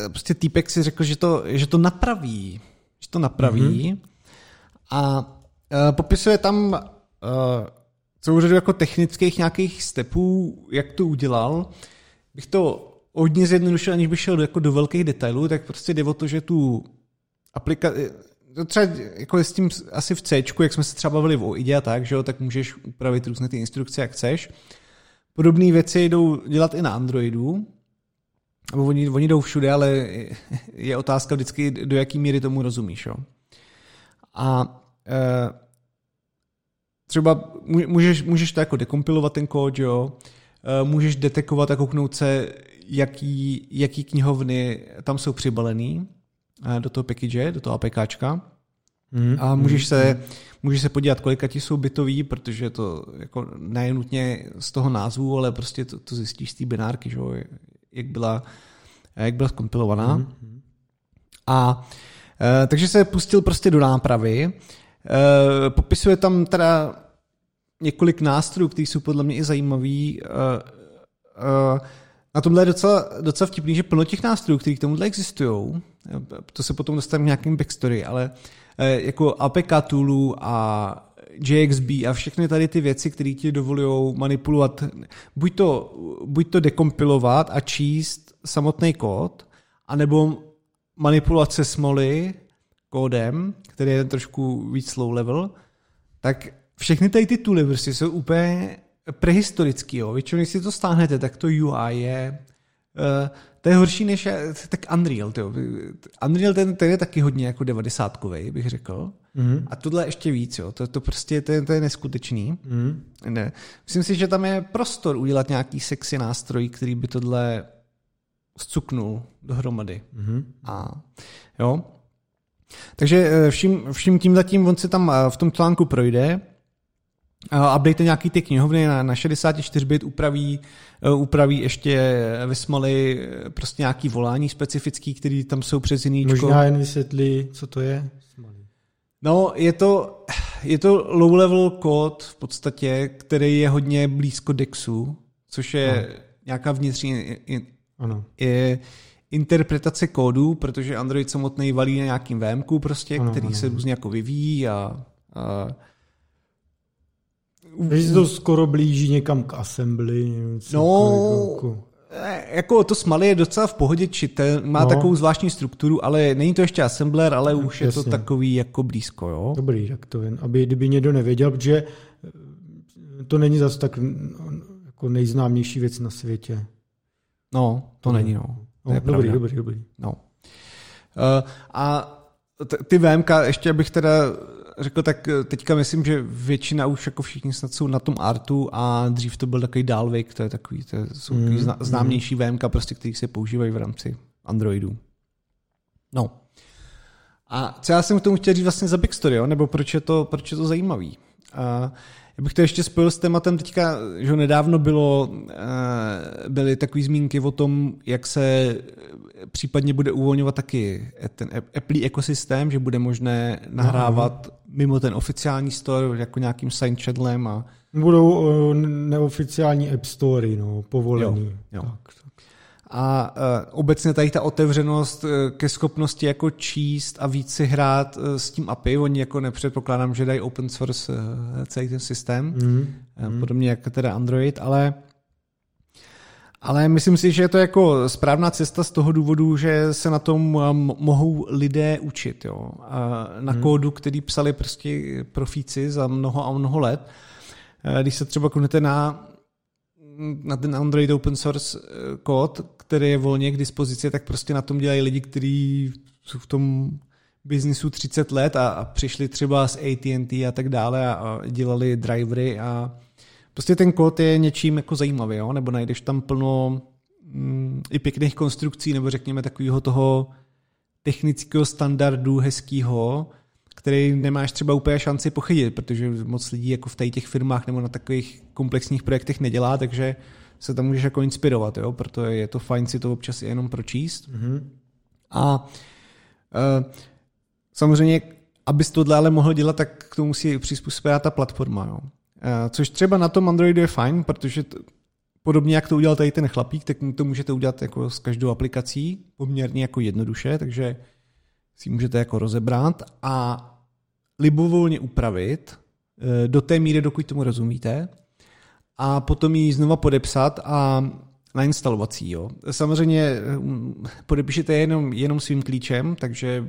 prostě týpek si řekl, že to napraví. Mm-hmm. A popisuje tam celou řadu jako technických nějakých stepů, jak to udělal. Bych to hodně zjednodušil, aniž bych šel jako do velkých detailů, tak prostě jde o to, že tu aplikaci, třeba jako s tím asi v Cčku, jak jsme se třeba bavili o IDE a tak, že jo, tak můžeš upravit různé ty instrukce, jak chceš. Podobné věci jdou dělat i na Androidu. Oni jdou všude, ale je otázka vždycky, do jaký míry tomu rozumíš. Jo? A třeba můžeš to jako dekompilovat ten kód, jo? Můžeš detekovat a kouknout se, jaký knihovny tam jsou přibalený do toho package, do toho APKčka. A můžeš se podívat, kolika ti jsou bitový, protože to jako ne nutně z toho názvu, ale prostě to zjistíš z té binárky, že jo? Jak byla skompilovaná. Mm-hmm. A takže se pustil prostě do nápravy. Popisuje tam teda několik nástrojů, které jsou podle mě i zajímavý. Na tomhle je docela vtipný, že plno těch nástrojů, které k tomuhle existují, to se potom dostane k nějakým backstory, ale jako APK toolů a JXB a všechny tady ty věci, které ti dovolují manipulovat, buď to dekompilovat a číst samotný kód, anebo manipulovat se smoly kódem, který je trošku víc low level, tak všechny tady ty tooly prostě jsou úplně prehistorický. Jo. Většinou, když si to stáhnete, tak to UI je... to je horší než... Tak Unreal. Tyjo. Unreal ten je taky hodně jako 90-kovej, bych řekl. Mm. A tohle ještě víc. Jo. To prostě to je neskutečný. Mm. Ne. Myslím si, že tam je prostor udělat nějaký sexy nástroj, který by tohle zcuknul dohromady. Mm. A, jo. Takže vším tím zatím on se tam v tom článku projde a update nějaký ty knihovny na 64 bit, upraví ještě ve smoly prostě nějaký volání specifický, který tam jsou přes jiníčko. Možná jen vysvětli, co to je? No, je to low level kód v podstatě, který je hodně blízko DEXu, což je nějaká vnitřní interpretace kódu, protože Android samotný valí na nějakým VMku prostě, který se různě jako vyvíjí a že to skoro blíží někam k assembly. Jako to smaly je docela v pohodě, má takovou zvláštní strukturu, ale není to ještě assembler, ale už jasně. Je to takový jako blízko. Jo? Dobrý, tak to jen, kdyby někdo nevěděl, protože to není zase tak jako nejznámější věc na světě. No, to není. No. To je dobrý. No. A Ty VMka, ještě bych teda řekl, tak teďka myslím, že většina už jako všichni snad jsou na tom artu a dřív to byl takový Dalvik, to je takový, to jsou takový známější VMka, prostě, kterých se používají v rámci Androidu. No. A co já jsem k tomu chtěl říct vlastně za backstory, jo? Nebo proč je to zajímavý? Já bych to ještě spojil s tématem teďka, že nedávno byly takové zmínky o tom, jak se případně bude uvolňovat taky ten Apple ekosystém, že bude možné nahrávat mimo ten oficiální store jako nějakým side channelem. A... budou neoficiální App Story, no, povolení. Jo. Tak. A obecně tady ta otevřenost ke schopnosti jako číst a víc si hrát s tím API. Oni jako nepředpokládám, že dají open source celý ten systém, podobně jako teda Android, ale myslím si, že je to jako správná cesta z toho důvodu, že se na tom mohou lidé učit. Jo? Na kódu, který psali prostě profíci za mnoho a mnoho let. Když se třeba kouknete na ten Android open source kód, který je volně k dispozici, tak prostě na tom dělají lidi, kteří jsou v tom biznisu 30 let a přišli třeba z AT&T a tak dále a dělali drivery a prostě ten kód je něčím jako zajímavý, jo? Nebo najdeš tam plno i pěkných konstrukcí, nebo řekněme takového toho technického standardu hezkýho, který nemáš třeba úplně šanci pochytit, protože moc lidí jako v těch firmách nebo na takových komplexních projektech nedělá, takže se tam můžeš jako inspirovat, jo? Proto je to fajn si to občas i jenom pročíst. Mm-hmm. A samozřejmě, abys tohle ale mohl dělat, tak k tomu musí přizpůsobit ta platforma. Jo? Což třeba na tom Androidu je fajn, protože podobně jak to udělal tady ten chlapík, tak to můžete udělat jako s každou aplikací poměrně jako jednoduše, takže si můžete jako rozebrat a libovolně upravit do té míry, dokud tomu rozumíte, a potom ji znova podepsat a nainstalovat si, jo. Samozřejmě podepíšete jenom svým klíčem, takže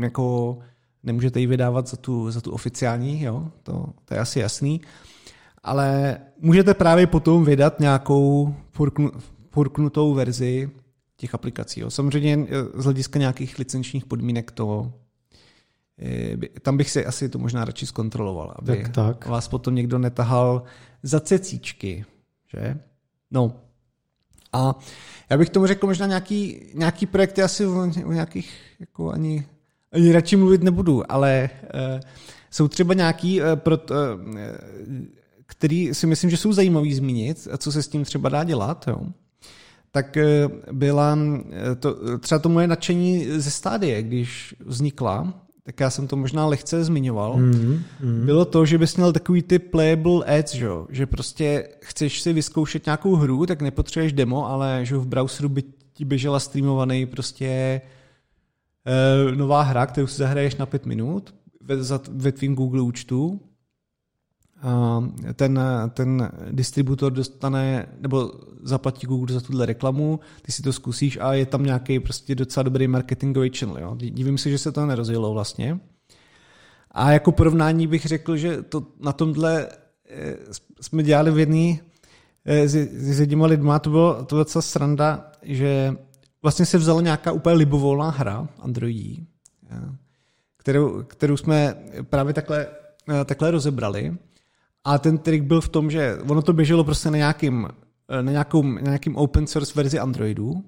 jako nemůžete ji vydávat za tu oficiální, jo. To je asi jasný. Ale můžete právě potom vydat nějakou forknutou verzi těch aplikací, jo. Samozřejmě z hlediska nějakých licenčních podmínek to tam bych si asi to možná radši zkontroloval, aby tak. Vás potom někdo netahal za cecíčky, že? No. A já bych tomu řekl možná nějaký projekty asi o nějakých jako ani radši mluvit nebudu, ale jsou třeba nějaký, který si myslím, že jsou zajímavý zmínit, co se s tím třeba dá dělat, jo? Tak byla to, třeba to moje nadšení ze Stádie, když vznikla, tak já jsem to možná lehce zmiňoval, bylo to, že bys měl takový ty playable ads, že prostě chceš si vyzkoušet nějakou hru, tak nepotřebuješ demo, ale že v browseru by ti běžela streamovaný prostě nová hra, kterou si zahraješ na 5 minut ve tvým Google účtu. Ten distributor dostane, nebo zaplatí Google za tuhle reklamu, ty si to zkusíš a je tam nějaký prostě docela dobrý marketingový channel. Jo? Dívím se, že se to nerozjelo vlastně. A jako porovnání bych řekl, že to na tomhle jsme dělali v jedný s jedníma lidma, to bylo docela sranda, že vlastně se vzala nějaká úplně libovolná hra Androidí, kterou jsme právě takhle rozebrali. A ten trik byl v tom, že ono to běželo prostě na nějakým open source verzi Androidu,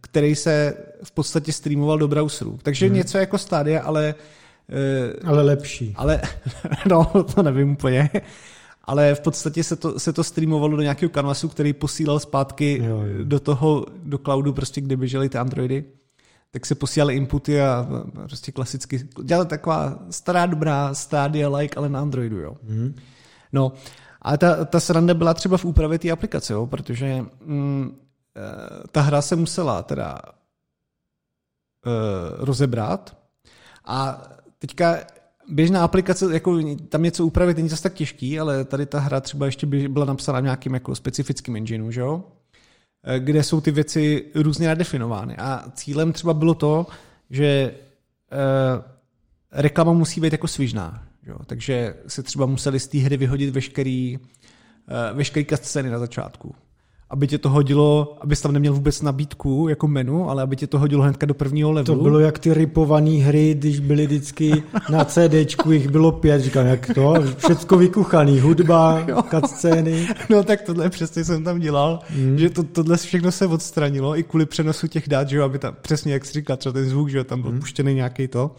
který se v podstatě streamoval do browseru. Takže něco jako Stadia, ale lepší. Ale no, to nevím úplně. Ale v podstatě se to streamovalo do nějakého kanvasu, který posílal zpátky do cloudu, prostě kde běžely ty Androidy. Tak se posílali inputy a prostě klasicky dělali taková stará dobrá Stadia-like, ale na Androidu, jo. No, ale ta sranda byla třeba v úpravě té aplikace, jo, protože ta hra se musela teda rozebrat a teďka běžná aplikace, jako tam něco upravit není zase tak těžký, ale tady ta hra třeba ještě byla napsaná v nějakým jako specifickým engineu, že jo, kde jsou ty věci různě nadefinovány. A cílem třeba bylo to, že reklama musí být jako svižná. Jo? Takže se třeba museli z té hry vyhodit veškerý cutscény na začátku. A aby tě to hodilo, abys tam neměl vůbec nabídku jako menu, ale aby tě to hodilo hnedka do prvního levelu. To bylo jak ty ripované hry, když byly vždycky na CDčku, jich bylo 5, říkám, jak to, všecko vykuchaný, hudba, cutscény. No tak tohle přesně jsem tam dělal, že tohle všechno se odstranilo i kvůli přenosu těch dát, že jo, aby tam, přesně jak jsi říkal, třeba ten zvuk, že jo, tam byl puštěný nějaký to.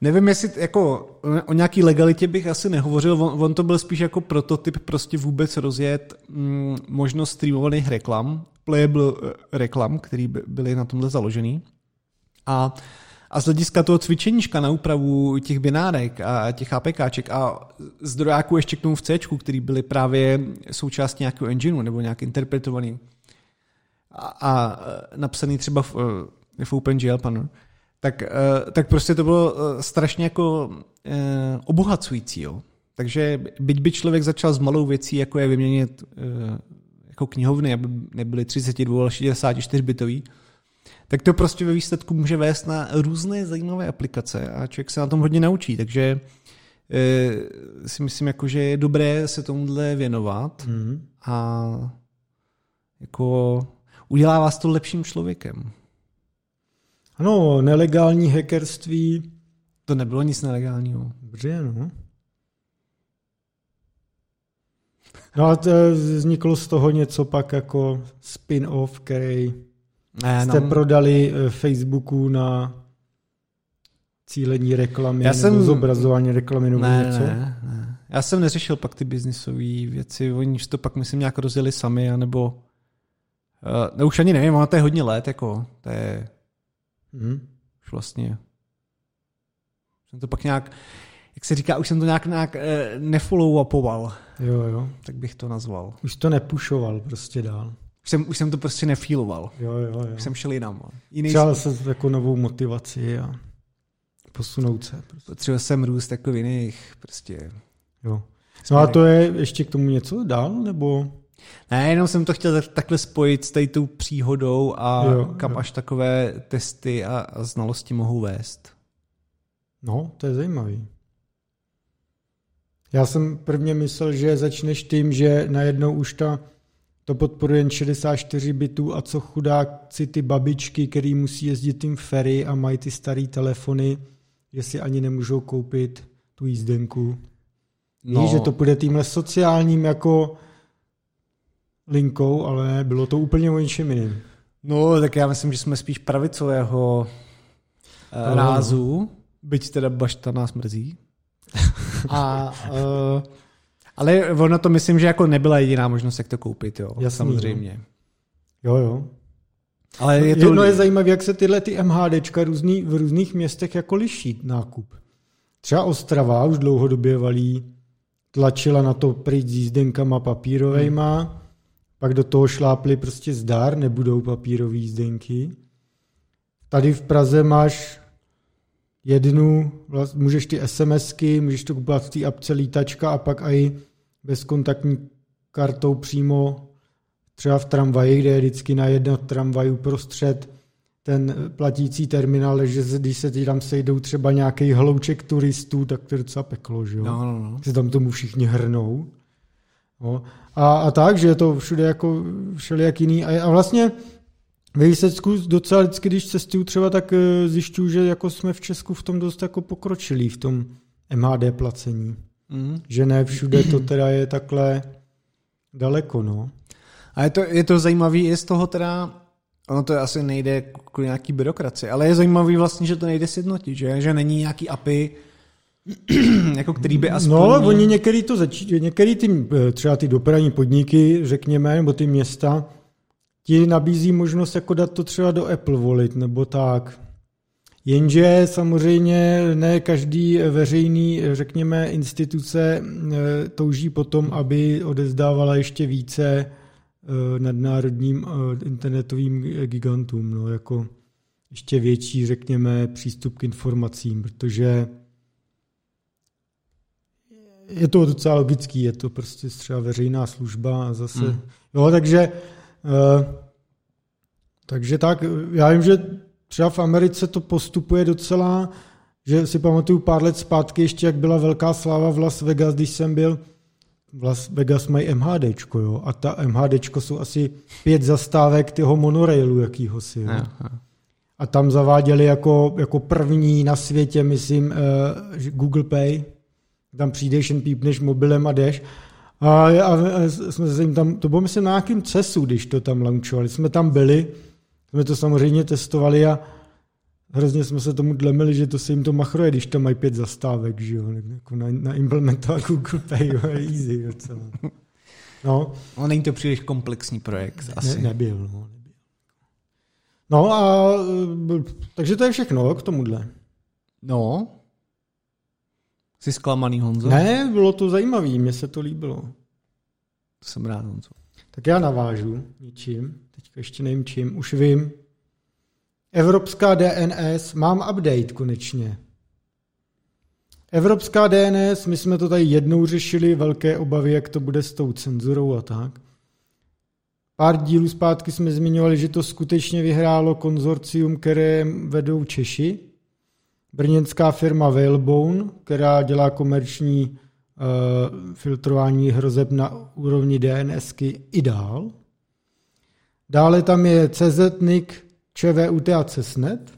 Nevím, jestli jako o nějaký legalitě bych asi nehovořil, on to byl spíš jako prototyp prostě vůbec rozjet možnost streamovaných reklam, playable reklam, který byly na tomhle založený. A z hlediska toho cvičeníčka na úpravu těch binárek a těch APKček a zdrojáků ještě k tomu v Cčku, který byly právě součástí nějakého engineu nebo nějak interpretovaný a napsaný třeba v OpenGL panel, tak prostě to bylo strašně jako obohacující. Jo. Takže byť by člověk začal s malou věcí, jako je vyměnit jako knihovny, aby nebyly 32 ale 64 bitový, tak to prostě ve výsledku může vést na různé zajímavé aplikace a člověk se na tom hodně naučí. Takže si myslím, jako, že je dobré se tomuhle věnovat a jako udělá vás to lepším člověkem. Ano, nelegální hackerství. To nebylo nic nelegálního. Dobře, no. No a vzniklo z toho něco pak jako spin-off, který jste prodali Facebooku na cílení reklamy nebo zobrazování reklamy nebo něco? Ne. Já jsem neřešil pak ty biznisové věci. Oni to pak, myslím, nějak rozjeli sami, anebo... už ani nevím, ale to je hodně let, jako. To je... Už vlastně jsem to pak nějak, jak se říká, už jsem to nějak nefollow-upoval. Jo. Tak bych to nazval. Už to nepušoval prostě dál. Už jsem to prostě nefíloval. Jo. Už jsem šel jinam. Třeba jsem jako novou motivaci a posunout se. Potřeboval jsem růst jako v jiných prostě. Jo. No a to je ještě k tomu něco dál, nebo... Ne, jenom jsem to chtěl takhle spojit s tady tou příhodou a kam až takové testy a znalosti mohou vést. No, to je zajímavý. Já jsem prvně myslel, že začneš tím, že najednou už to podporuje jen 64 bitů a co chudáci ty babičky, který musí jezdit tím ferry a mají ty starý telefony, jestli ani nemůžou koupit tu jízdenku. No. Víš, že to půjde tímhle sociálním jako... linkou, ale bylo to úplně o něčem jiným. No, tak já myslím, že jsme spíš pravicového rázu, byť teda Bašta nás mrzí. Ale ono to myslím, že jako nebyla jediná možnost, jak to koupit, jo. Jasný, samozřejmě. Jo. Ale je to jedno je zajímavé, jak se tyhle ty MHDčka v různých městech jako liší nákup. Třeba Ostrava už dlouhodobě tlačila na to pryč s jízdenkama papírovejma, pak do toho šlápli prostě zdar, nebudou papírové jízdenky. Tady v Praze máš jednu, můžeš ty SMSky, můžeš to kupovat v té apce lítačka a pak i bezkontaktní kartou přímo třeba v tramvaji, kde je vždycky na jedna tramvaju prostřed ten platící terminál, že když se tam sejdou třeba nějaký hlouček turistů, tak to je docela peklo, že jo? No. Se tam tomu všichni hrnou. No. A tak, že je to všude jako všelijak jiný. A vlastně ve výsledku docela vždycky, když cestuju třeba, tak zjišťuju, že jako jsme v Česku v tom dost jako pokročilí, v tom MHD placení. Že ne všude to teda je takhle daleko, no. A je to zajímavé i z toho teda, ono to asi nejde kvůli nějaký byrokracii, ale je zajímavý vlastně, že to nejde sjednotit, že není nějaký API, jako který by aspoň... No, ale oni některý to začínají, některý třeba ty dopravní podniky, řekněme, nebo ty města, ti nabízí možnost jako dát to třeba do Apple Wallet, nebo tak. Jenže samozřejmě ne každý veřejný, řekněme, instituce touží potom, aby odevzdávala ještě více nadnárodním internetovým gigantům, no, jako ještě větší, řekněme, přístup k informacím, protože je to docela logický, je to prostě třeba veřejná služba a zase... Jo, takže tak, já vím, že třeba v Americe to postupuje docela, že si pamatuju pár let zpátky ještě, jak byla velká sláva v Las Vegas, když jsem byl v Las Vegas mají MHDčko, jo? A ta MHDčko jsou asi 5 zastávek tyho monorailu jakýhosi. Jo? A tam zaváděli jako první na světě, myslím, Google Pay. Tam přijdeš, jen pípneš mobilem a jdeš. A jsme se jim tam, to bylo myslím na nějakým CESu, když to tam launchovali. Jsme tam byli, jsme to samozřejmě testovali a hrozně jsme se tomu dlemili, že to se jim to machruje, když tam mají 5 zastávek, že jo, jako na implementovat Google Pay, jo, easy docela. No. No, není to příliš komplexní projekt, asi. Ne, nebyl, no. No a takže to je všechno k tomuhle. No. Jsi zklamaný, Honzo? Ne, bylo to zajímavé, mně se to líbilo. To jsem rád, Honzo. Tak já navážu něčím, teďka ještě nevím čím, už vím. Evropská DNS, mám update konečně. Evropská DNS, my jsme to tady jednou řešili, velké obavy, jak to bude s tou cenzurou a tak. Pár dílů zpátky jsme zmiňovali, že to skutečně vyhrálo konzorcium, které vedou Češi. Brněnská firma Wellbone, která dělá komerční filtrování hrozeb na úrovni DNSky i dál. Dále tam je CZNIC, ČVUT a CESNET.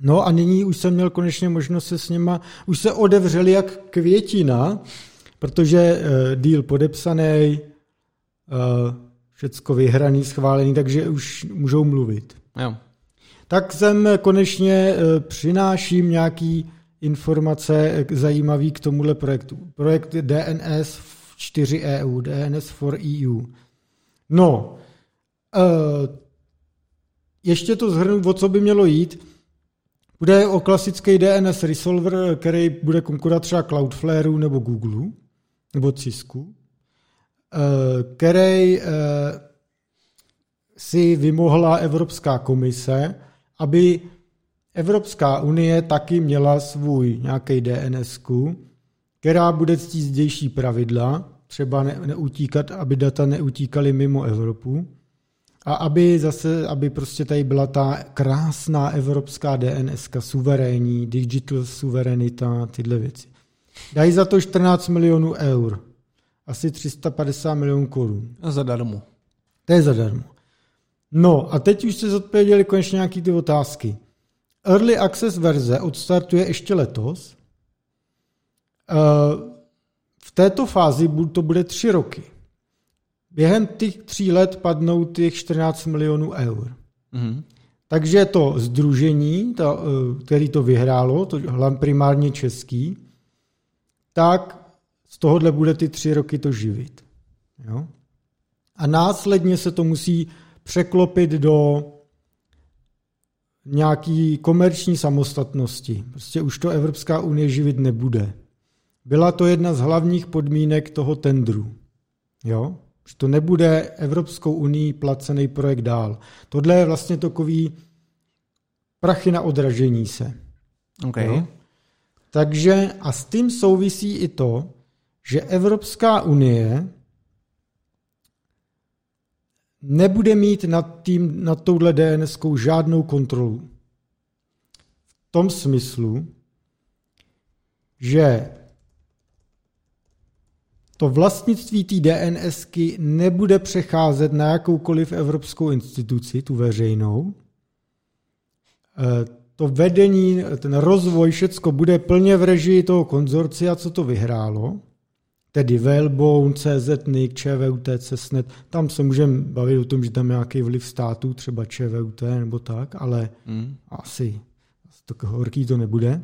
No a nyní už jsem měl konečně možnost se s nima, už se odevřeli jak květina, protože deal podepsaný, všecko vyhraný, schválený, takže už můžou mluvit. Jo. Tak sem konečně přináším nějaký informace zajímavý k tomuhle projektu. Projekt DNS 4 EU, DNS 4 EU. No, ještě to shrnu, o co by mělo jít. Bude o klasický DNS resolver, který bude konkurovat třeba Cloudflareu nebo Googleu, nebo Cisku, který si vymohla Evropská komise, aby Evropská unie taky měla svůj nějaký DNS-ku, která bude ctít zdější pravidla, třeba neutíkat, aby data neutíkaly mimo Evropu a aby prostě tady byla ta krásná evropská DNS-ka, suverénní, digital suverenita, tyhle věci. Dají za to 14 milionů eur. Asi 350 milionů korun. A zadarmo. To je zadarmo. No a teď už se zodpověděli konečně nějaké ty otázky. Early Access verze odstartuje ještě letos. V této fázi to bude 3 roky. Během těch 3 let padnou těch 14 milionů eur. Mm-hmm. Takže to sdružení, který to vyhrálo, to primárně český, tak z tohohle bude ty 3 roky to živit. Jo? A následně se to musí překlopit do nějaký komerční samostatnosti. Prostě už to Evropská unie živit nebude. Byla to jedna z hlavních podmínek toho tendru. Jo? Že to nebude Evropskou unii placený projekt dál. Tohle je vlastně takový prachy na odražení se. Okay. Jo? Takže a s tím souvisí i to, že Evropská unie nebude mít nad touhle DNS-kou žádnou kontrolu. V tom smyslu, že to vlastnictví té DNS-ky nebude přecházet na jakoukoliv evropskou instituci, tu veřejnou. To vedení, ten rozvoj, všecko bude plně v režii toho konzorcia, co to vyhrálo. Tedy Wellbone, CZNIC, ČVUT, CESNET, tam se můžeme bavit o tom, že tam nějaký vliv států, třeba ČVUT nebo tak, ale asi tak horký to nebude.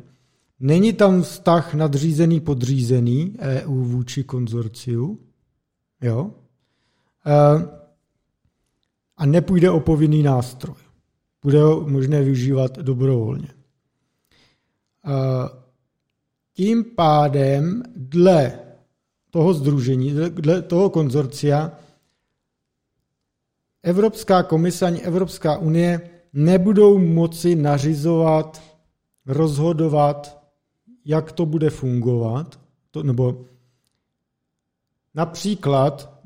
Není tam vztah nadřízený, podřízený EU vůči konzorciu, jo? A nepůjde o povinný nástroj. Bude ho možné využívat dobrovolně. Tím pádem dle toho sdružení, dle toho konzorcia, Evropská komise ani Evropská unie nebudou moci nařizovat, rozhodovat, jak to bude fungovat, nebo například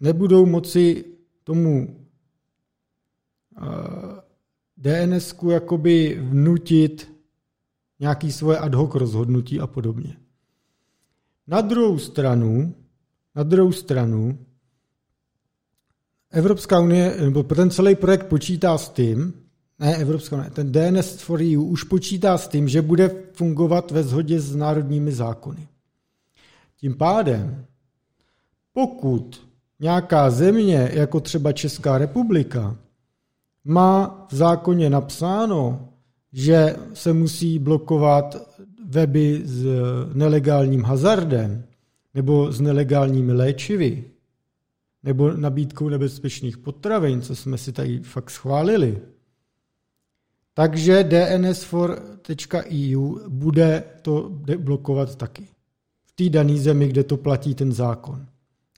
nebudou moci tomu DNS-ku jakoby vnutit nějaké svoje ad hoc rozhodnutí a podobně. Na druhou stranu Na druhou stranu, Evropská unie, nebo ten celý projekt počítá s tím, ten DNS 4 EU už počítá s tím, že bude fungovat ve shodě s národními zákony. Tím pádem, pokud nějaká země, jako třeba Česká republika, má v zákoně napsáno, že se musí blokovat weby s nelegálním hazardem nebo s nelegálními léčivy nebo nabídkou nebezpečných potravin, co jsme si tady fakt schválili. Takže DNS4.eu bude to blokovat taky. V té dané zemi, kde to platí ten zákon.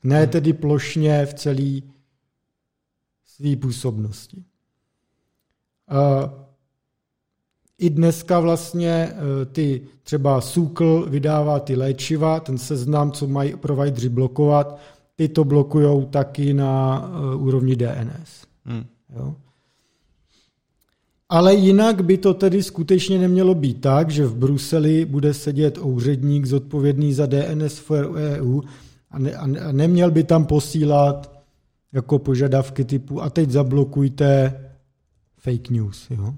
Ne tedy plošně v celé své působnosti. I dneska vlastně ty třeba SÚKL vydává ty léčiva, ten seznam, co mají provideři blokovat, ty to blokujou taky na úrovni DNS. Jo? Ale jinak by to tedy skutečně nemělo být tak, že v Bruseli bude sedět úředník zodpovědný za DNS v EU a neměl by tam posílat jako požadavky typu a teď zablokujte fake news. Jo?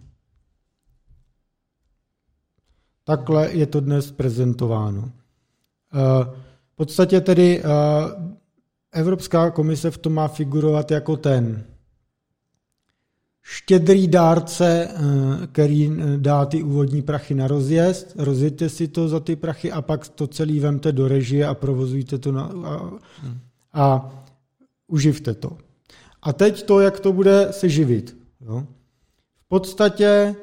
Takhle je to dnes prezentováno. V podstatě tedy Evropská komise v tom má figurovat jako ten štědrý dárce, který dá ty úvodní prachy na rozjezd, rozjeďte si to za ty prachy a pak to celý vemte do režie a provozujte to a uživte to. A teď to, jak to bude se živit. Jo? V podstatě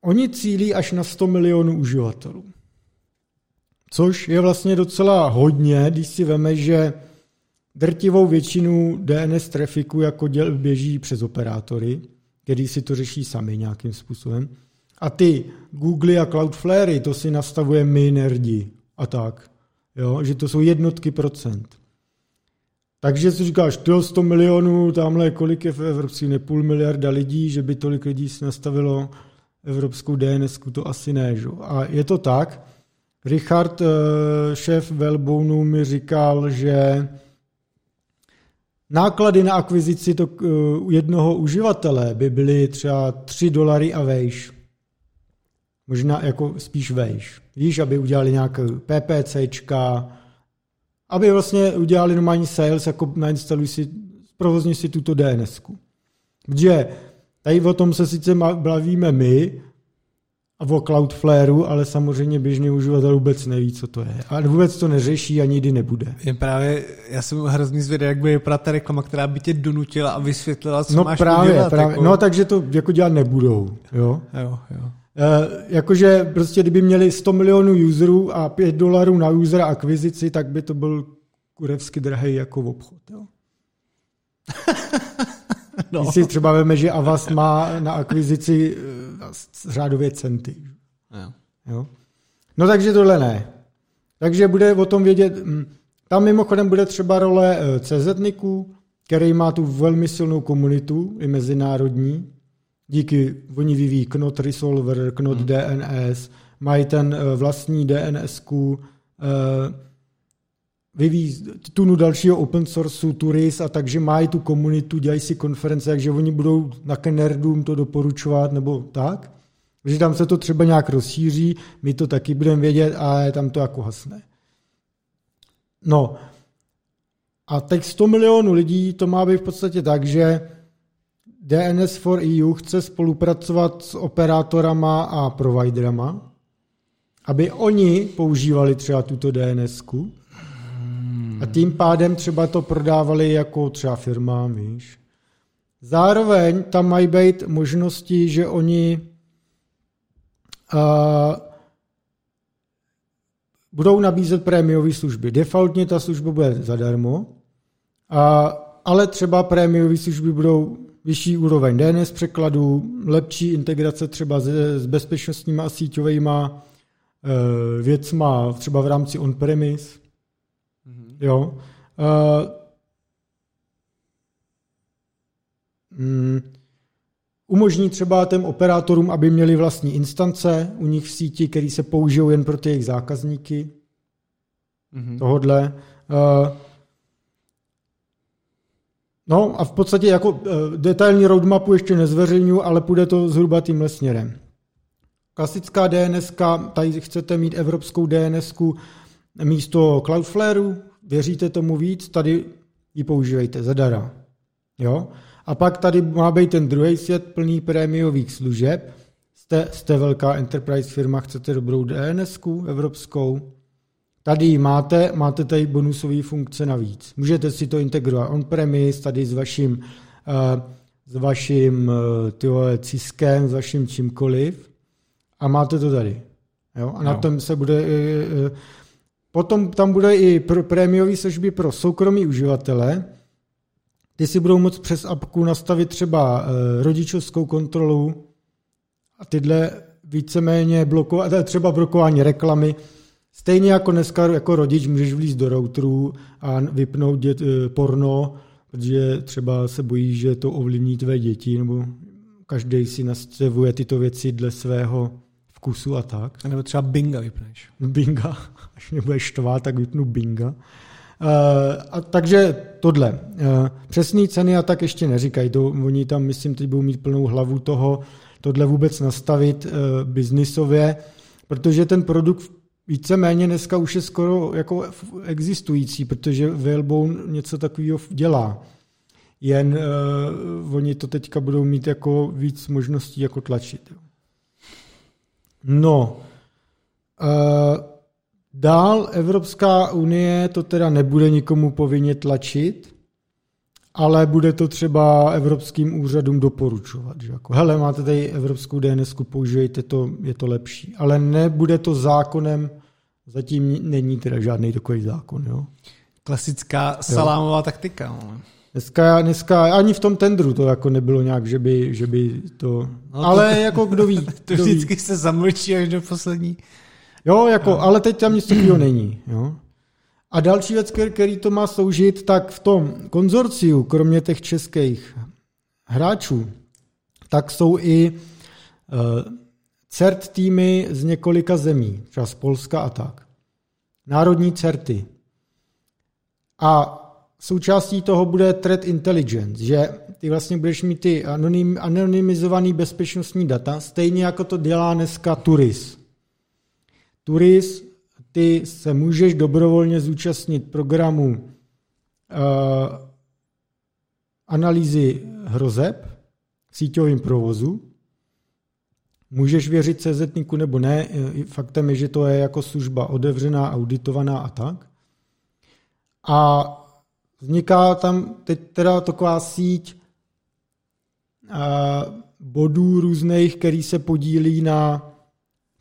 oni cílí až na 100 milionů uživatelů. Což je vlastně docela hodně, když si veme, že drtivou většinu DNS trafiku jako běží přes operátory, který si to řeší sami nějakým způsobem. A ty Google a Cloudflare, to si nastavuje my nerdi a tak. Jo? Že to jsou jednotky procent. Takže si říkáš, tyjo 100 milionů, tamhle kolik je v Evropské, ne půl miliarda lidí, že by tolik lidí si nastavilo evropskou DNSku, to asi ne. Že? A je to tak. Richard, šéf Wellboneu, mi říkal, že náklady na akvizici jednoho uživatele by byly třeba $3 a vejš. Možná jako spíš vejš. Víš, aby udělali nějaké PPCčka, aby vlastně udělali normální sales, jako nainstaluj si, provozně si tuto DNSku. Protože tady o tom se sice bavíme my a o Cloudflareu, ale samozřejmě běžný uživatel vůbec neví, co to je. A vůbec to neřeší a nikdy nebude. Já jsem hrozný zvědavý, jak by vypadala ta reklama, která by tě donutila a vysvětlila, co máš udělat. Právě. Jako... No takže to jako dělat nebudou. Jo? Jo. Jakože prostě kdyby měli 100 milionů userů a $5 na user akvizici, tak by to byl kurevsky drahej jako obchod. Jo? No. Když si třeba veme, že Avast má na akvizici řádově centy. No. Jo? No takže tohle ne. Takže bude o tom vědět, tam mimochodem bude třeba role CZNICu, který má tu velmi silnou komunitu, i mezinárodní. Oni vyvíjí Knot Resolver, Knot DNS, mají ten vlastní DNSku, vyvíjí tunu dalšího open sourceu, turis, a takže mají tu komunitu, dělají si konference, takže oni budou na nerdům to doporučovat nebo tak. Protože tam se to třeba nějak rozšíří, my to taky budeme vědět a tam to jako hasne. No a teď 100 milionů lidí to má být v podstatě tak, že DNS4EU chce spolupracovat s operátorama a providerama, aby oni používali třeba tuto DNSku. A tím pádem třeba to prodávali jako třeba firmám, víš. Zároveň tam mají být možnosti, že oni budou nabízet prémiové služby. Defaultně ta služba bude zadarmo, ale třeba prémiové služby budou vyšší úroveň DNS překladů, lepší integrace třeba s bezpečnostníma a síťovejma věcma třeba v rámci on-premise. Jo. Umožní třeba těm operátorům, aby měli vlastní instance u nich v síti, které se použijou jen pro ty jejich zákazníky. tohodle. No a v podstatě jako detailní roadmapu ještě nezveřejňuji, ale půjde to zhruba tímhle směrem. Klasická DNS, tady chcete mít evropskou DNS místo Cloudflareu, věříte tomu víc, tady ji používejte zadara. Jo? A pak tady má být ten druhý svět plný prémiových služeb. Jste velká enterprise firma, chcete dobrou DNS evropskou. Tady ji máte tady bonusové funkce navíc. Můžete si to integrovat on-premise, tady s vaším Ciskem, s vaším čímkoliv. A máte to tady. Jo? A na tom se bude... Potom tam bude i prémiové služby pro soukromí uživatele. Ty si budou moct přes apku nastavit třeba rodičovskou kontrolu a tyhle víceméně blokovat, třeba blokování reklamy. Stejně jako dneska jako rodič můžeš vlízt do routerů a vypnout porno, protože třeba se bojí, že to ovlivní tvé děti, nebo každý si nastavuje tyto věci dle svého vkusu a tak. A nebo třeba Binga vypneš. Binga, až mě budeš štvát, tak vypnu Binga. A takže tohle. Přesné ceny a tak ještě neříkají. To, oni tam, myslím, teď budou mít plnou hlavu toho, tohle vůbec nastavit biznisově, protože ten produkt víceméně dneska už je skoro jako existující, protože Wellbone něco takového dělá. Jen oni to teďka budou mít jako víc možností jako tlačit. No. Dál Evropská unie to teda nebude nikomu povinně tlačit, ale bude to třeba evropským úřadům doporučovat. Že jako, hele, máte tady evropskou DNS-ku, používejte to, je to lepší. Ale nebude to zákonem, zatím není teda žádný takový zákon. Jo? Klasická salámová taktika. Ale... Dneska ani v tom tendru to jako nebylo nějak, že by to... No, ale to, jako kdo ví. To vždycky se zamlčí až do poslední... Jo, jako, ale teď tam nic takového není. Jo? A další věc, který to má sloužit, tak v tom konzorciu, kromě těch českých hráčů, tak jsou i CERT týmy z několika zemí, třeba z Polska a tak. Národní CERTy. A součástí toho bude threat intelligence, že ty vlastně budeš mít ty anonymizované bezpečnostní data, stejně jako to dělá dneska TURIS. TURIS, ty se můžeš dobrovolně zúčastnit programu analýzy hrozeb v síťovém provozu. Můžeš věřit CZNICu nebo ne, faktem je, že to je jako služba otevřená, auditovaná a tak. A vzniká tam teď teda taková síť bodů různých, který se podílí na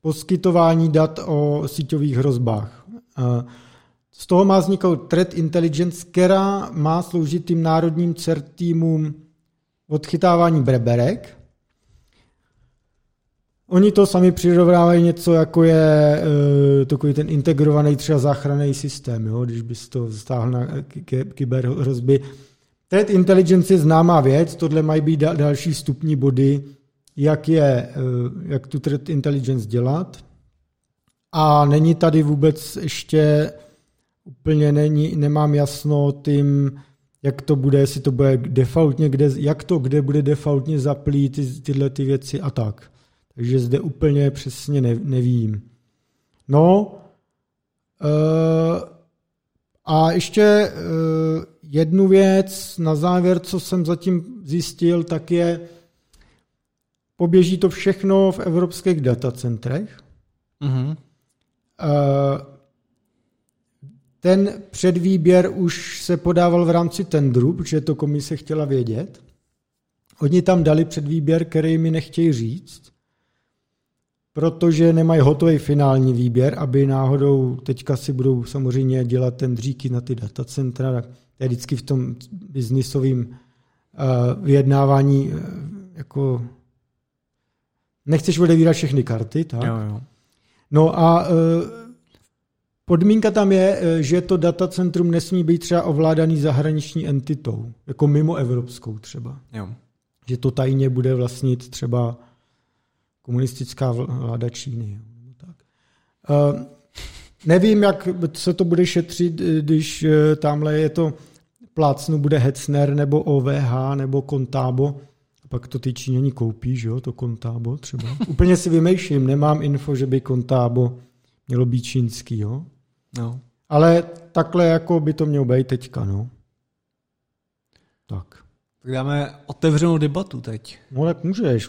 poskytování dat o síťových hrozbách. Z toho má vzniknout Threat Intelligence, která má sloužit tím národním CERT týmům odchytávání breberek. Oni to sami přirovnávají něco, jako je takový ten integrovaný třeba záchranný systém, jo? Když bys to vztáhl na kyberhrozby. Threat Intelligence je známá věc, tohle mají být další vstupní body, jak tu threat intelligence dělat. A není tady vůbec ještě, úplně nemám jasno tím, jak to bude, jestli to bude defaultně, kde bude defaultně zaplý tyhle ty věci a tak. Takže zde úplně přesně nevím. No a ještě jednu věc na závěr, co jsem zatím zjistil, tak je, poběží to všechno v evropských datacentrech. Mm-hmm. Ten předvýběr už se podával v rámci tendru, protože to komise chtěla vědět. Oni tam dali předvýběr, který mi nechtějí říct, protože nemají hotový finální výběr, aby náhodou, teďka si budou samozřejmě dělat tendříky na ty datacentra, to je vždycky v tom biznisovém vyjednávání jako... Nechceš odevírat všechny karty, tak? Jo. No a podmínka tam je, že to datacentrum nesmí být třeba ovládaný zahraniční entitou, jako mimo evropskou třeba. Jo. Že to tajně bude vlastnit třeba komunistická vláda Číny. Tak. Nevím, jak se to bude šetřit, když tamhle je to plácnu, bude Hetzner nebo OVH nebo Contabo. A pak to ty Číňani koupí, že jo, to Contabo třeba. Úplně si vymýšlím, nemám info, že by Contabo mělo být čínský, jo. No. Ale takhle jako by to mělo být teďka, no. Tak. Tak dáme otevřenou debatu teď. No tak můžeš.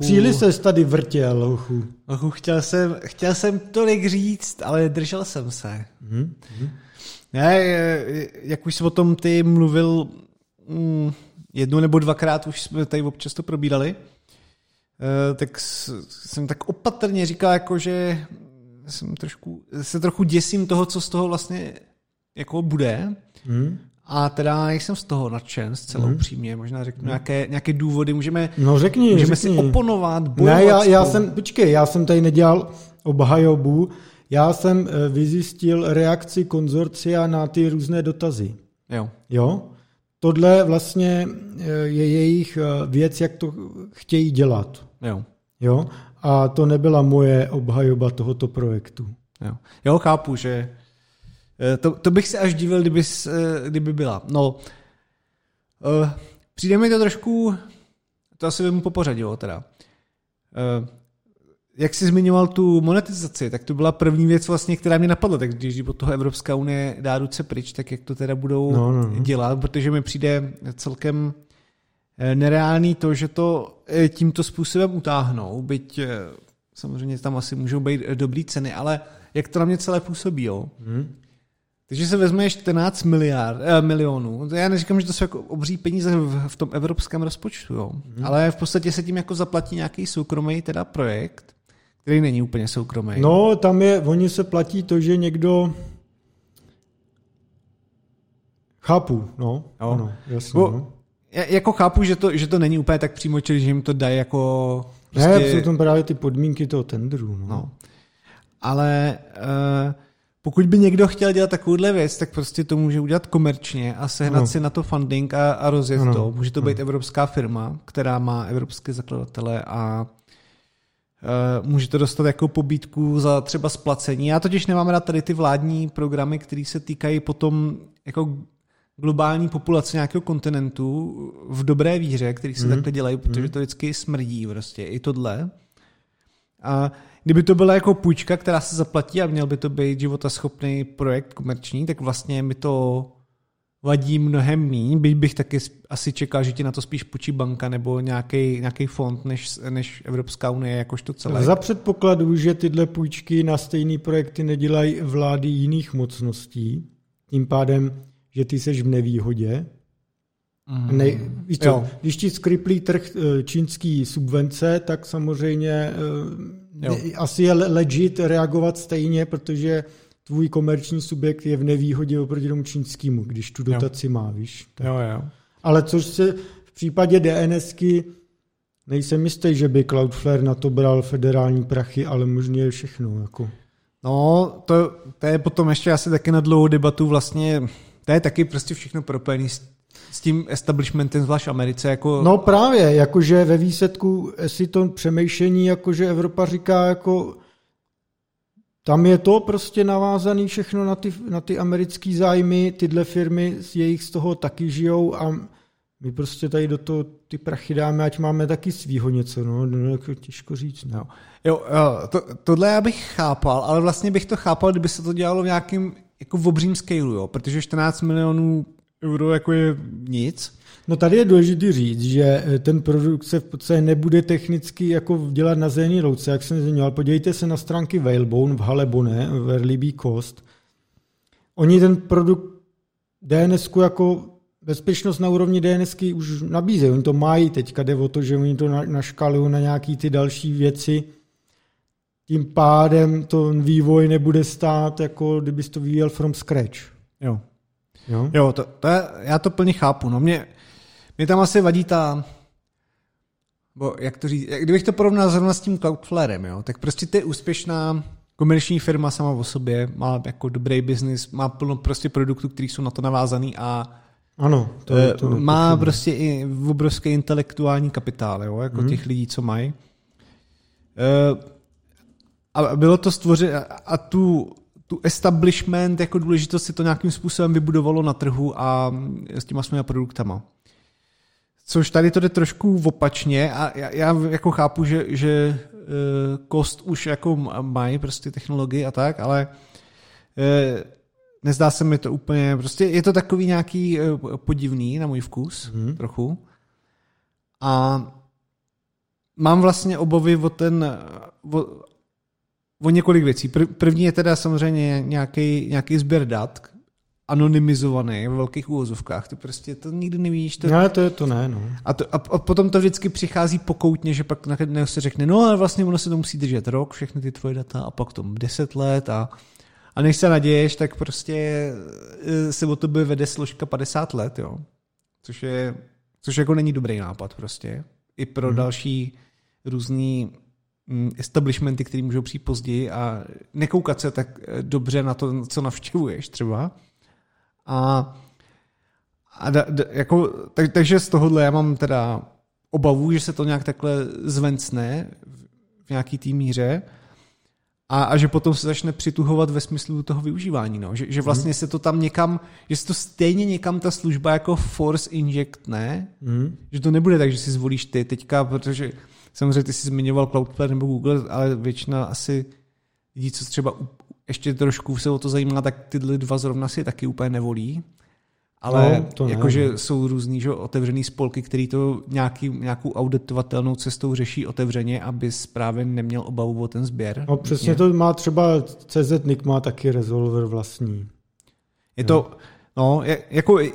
Příliš ses tady vrtěl, hochu. Chtěl jsem tolik říct, ale držel jsem se. Ne, jak už jsi o tom ty mluvil jednou nebo dvakrát, už jsme tady občas to probírali, tak jsem tak opatrně říkal, jako, že se trochu děsím toho, co z toho vlastně jako bude. A teda nejsem z toho nadšen zcela upřímně, možná řeknu nějaké důvody, můžeme si oponovat, bojovat. Ne, já jsem tady nedělal obhajobu, já jsem vyzjistil reakci konzorcia na ty různé dotazy. Jo? Tohle vlastně je jejich věc, jak to chtějí dělat. Jo? A to nebyla moje obhajoba tohoto projektu. Jo, chápu, že to bych se až divil, kdyby byla. No, přijde mi to trošku, to asi vemu po pořadě, teda. Jak jsi zmiňoval tu monetizaci, tak to byla první věc vlastně, která mě napadla, tak když od toho Evropská unie dá ruce pryč, tak jak to teda budou dělat, protože mi přijde celkem nereálný to, že to tímto způsobem utáhnou, byť samozřejmě tam asi můžou být dobrý ceny, ale jak to na mě celé působí, jo? Takže se vezme 14 milionů. Já neříkám, že to jsou jako obří peníze v tom evropském rozpočtu, jo. Ale v podstatě se tím jako zaplatí nějaký soukromý teda projekt, který není úplně soukromý. No, tam je, oni se platí to, že někdo... Chápu, no. Jo. Ano, jasně, no. Já jako chápu, že to není úplně tak přímo, že jim to dají jako... Prostě... Ne, jsou tam právě ty podmínky toho tendru, no. Ale... Pokud by někdo chtěl dělat takovouhle věc, tak prostě to může udělat komerčně a sehnat si na to funding a rozjet to. Může to být evropská firma, která má evropské zakladatele a může to dostat jako pobídku za třeba splacení. Já totiž nemám rád tady ty vládní programy, které se týkají potom jako globální populace nějakého kontinentu v dobré víře, který se takhle dělají, protože to vždycky smrdí prostě. I tohle. A kdyby to byla jako půjčka, která se zaplatí a měl by to být životaschopný projekt komerční, tak vlastně mi to vadí mnohem míň, byť bych taky asi čekal, že ti na to spíš půjčí banka nebo nějaký fond, než Evropská unie jakožto celé. Za předpokladu, že tyhle půjčky na stejné projekty nedělají vlády jiných mocností, tím pádem, že ty seš v nevýhodě. Ne, víš co, když ti skryplí trh čínský subvence, tak samozřejmě asi je legit reagovat stejně, protože tvůj komerční subjekt je v nevýhodě oproti tomu čínskému, když tu dotaci má, víš. Jo. Ale což se v případě DNSky nejsem jistý, že by Cloudflare na to bral federální prachy, ale možná je všechno. Jako. No, to je potom ještě asi taky na dlouhou debatu vlastně, to je taky prostě všechno propojený s tím establishmentem, zvlášť Americe. Jako... No právě, jakože ve výsledku si to přemýšlení, jakože Evropa říká, jako tam je to prostě navázané všechno na ty americké zájmy, tyhle firmy jejich z toho taky žijou a my prostě tady do toho ty prachy dáme, ať máme taky svýho něco, no jako těžko říct. No. Jo, tohle já bych chápal, ale vlastně bych to chápal, kdyby se to dělalo v nějakém jako v obřím scaleu, jo, protože 14 milionů euro jako je nic. No tady je důležité říct, že ten produkt se v podstatě nebude technicky jako dělat na zelený louce, jak jsem zmiňoval. Podívejte se na stránky Wellbone v Halebone, v Erlibí Kost. Oni ten produkt DNSku jako bezpečnost na úrovni DNSky už nabízejí. Oni to mají teďka, jde o to, že oni to naškalují na nějaký ty další věci. Tím pádem to vývoj nebude stát, jako kdyby to vyvíjel from scratch. Jo, to já to plně chápu. No, mě tam asi vadí ta... Bo, jak to říct? Kdybych to porovnal zrovna s tím Cloudflarem, jo, tak prostě to je úspěšná komerční firma sama o sobě, má jako dobrý biznis, má plno prostě produktů, které jsou na to navázaný a ano, to má prostě i obrovský intelektuální kapitál, jo, jako těch lidí, co mají. A bylo to stvořeno a tu establishment jako důležitost si to nějakým způsobem vybudovalo na trhu a s těma svými produktama. Což tady to jde trošku opačně a já jako chápu, že kost už jako mají prostě technologii a tak, ale nezdá se mi to úplně, prostě je to takový nějaký podivný na můj vkus, trochu. A mám vlastně obavy o několik věcí. První je teda samozřejmě nějaký sběr dat, anonymizovaný v velkých uvozovkách. Ty prostě to nikdy nevíš. To... Ne, to je to ne. No. A potom to vždycky přichází pokoutně, že pak najednou se řekne, no ale vlastně ono se to musí držet rok, všechny ty tvoje data a pak tomu 10 let a než se naděješ, tak prostě se o tebe vede složka 50 let, jo. Což jako není dobrý nápad prostě. I pro další různý establishmenty, které můžou přijít později a nekoukat se tak dobře na to, co navštěvuješ třeba. Takže z tohohle já mám teda obavu, že se to nějak takhle zvencne v nějaký té míře a že potom se začne přituhovat ve smyslu toho využívání. No. Že vlastně se to tam někam, že se to stejně někam ta služba jako force injectne, že to nebude tak, že si zvolíš ty teďka, protože samozřejmě ty jsi zmiňoval Cloudflare nebo Google, ale většina asi lidí, co třeba ještě trošku se o to zajímá, tak tyhle dva zrovna si taky úplně nevolí. Ale no, jakože jsou různý otevřený spolky, který to nějakou auditovatelnou cestou řeší otevřeně, aby právě neměl obavu o ten sběr. No přesně to má třeba CZNIC má taky resolver vlastní.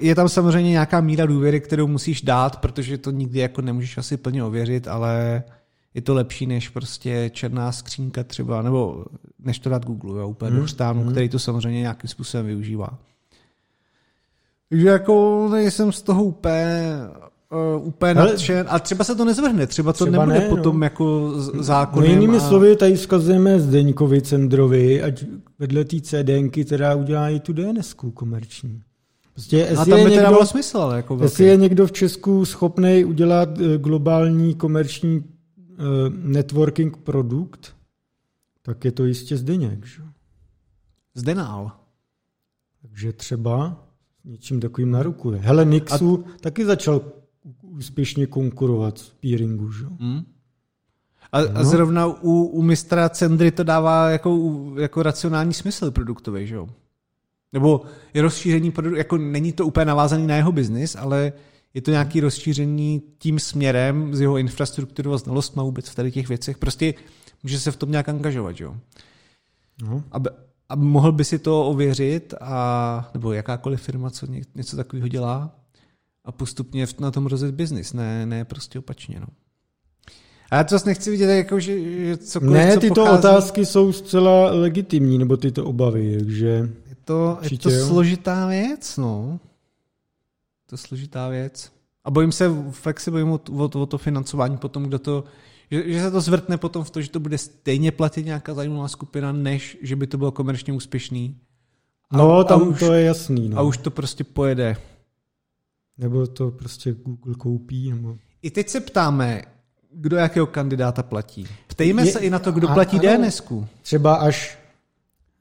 Je tam samozřejmě nějaká míra důvěry, kterou musíš dát, protože to nikdy jako nemůžeš asi plně ověřit, ale je to lepší než prostě černá skřínka třeba, nebo než to dát Google, jo, úplně do štánu, který to samozřejmě nějakým způsobem využívá. Takže jako nejsem z toho úplně nadšen. A třeba se to nezvrhne, třeba to nebude potom jako zákonem. Jinými slovy, tady vzkazujeme Zdeňkovi Cendrovi, ať vedle té CDNky teda udělá i tu DNSku komerční. Prostě, a tam by teda bylo smysl. Ale jako jestli je někdo v Česku schopnej udělat globální komerční networking produkt, tak je to jistě Zdeněk. Že? Zdenál. Takže třeba něčím takovým na ruku je. Hele, Nixu taky začal úspěšně konkurovat v peeringu. Že? A zrovna u mistra Cendry to dává jako racionální smysl produktový, že jo? Nebo je rozšíření produktu, jako není to úplně navázaný na jeho biznis, ale je to nějaké rozšíření tím směrem z jeho infrastruktury a znalostma vůbec v tady těch věcech. Prostě může se v tom nějak angažovat, jo? No. A mohl by si to ověřit, nebo jakákoliv firma, co něco takového dělá a postupně na tom rozjet biznis. Ne prostě opačně. No. A já to vlastně nechci vidět, jako, že cokoliv, ne, tyto otázky jsou zcela legitimní, nebo tyto obavy. Takže je to složitá věc, no. To je složitá věc. A bojím se, fakt se bojím o to financování potom, kdo to... Že se to zvrtne potom v to, že to bude stejně platit nějaká zajímavá skupina, než že by to bylo komerčně úspěšný. To je jasný. No. A už to prostě pojede. Nebo to prostě Google koupí. Nebo... I teď se ptáme, kdo jakého kandidáta platí. Ptejme se i na to, kdo platí DNSku. Třeba až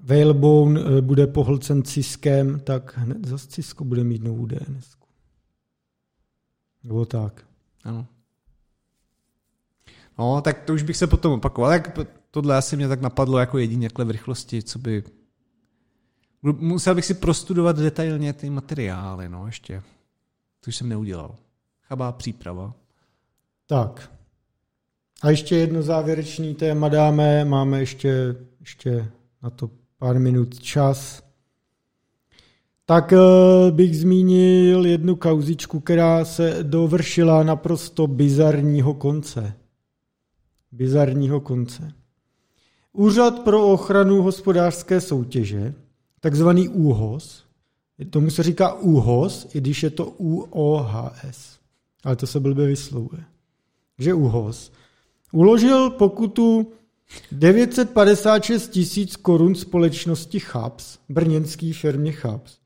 Wellbone bude pohlcen Ciskem, tak hned zase Cisco bude mít novou DNSku. Nebo tak. Ano. No, tak to už bych se potom opakoval. Tak tohle asi mě tak napadlo jako jedině v rychlosti, co by... Musel bych si prostudovat detailně ty materiály, no, ještě. To už jsem neudělal. Chabá příprava. Tak. A ještě jedno závěrečný téma dáme. Máme ještě na to pár minut čas. Tak bych zmínil jednu kauzičku, která se dovršila naprosto bizarního konce. Úřad pro ochranu hospodářské soutěže, takzvaný ÚOHS, tomu se říká ÚOHS, i když je to UOHS, ale to se blbě vyslovuje, že ÚOHS, uložil pokutu 956 tisíc korun společnosti Chaps, brněnský firmě Chaps,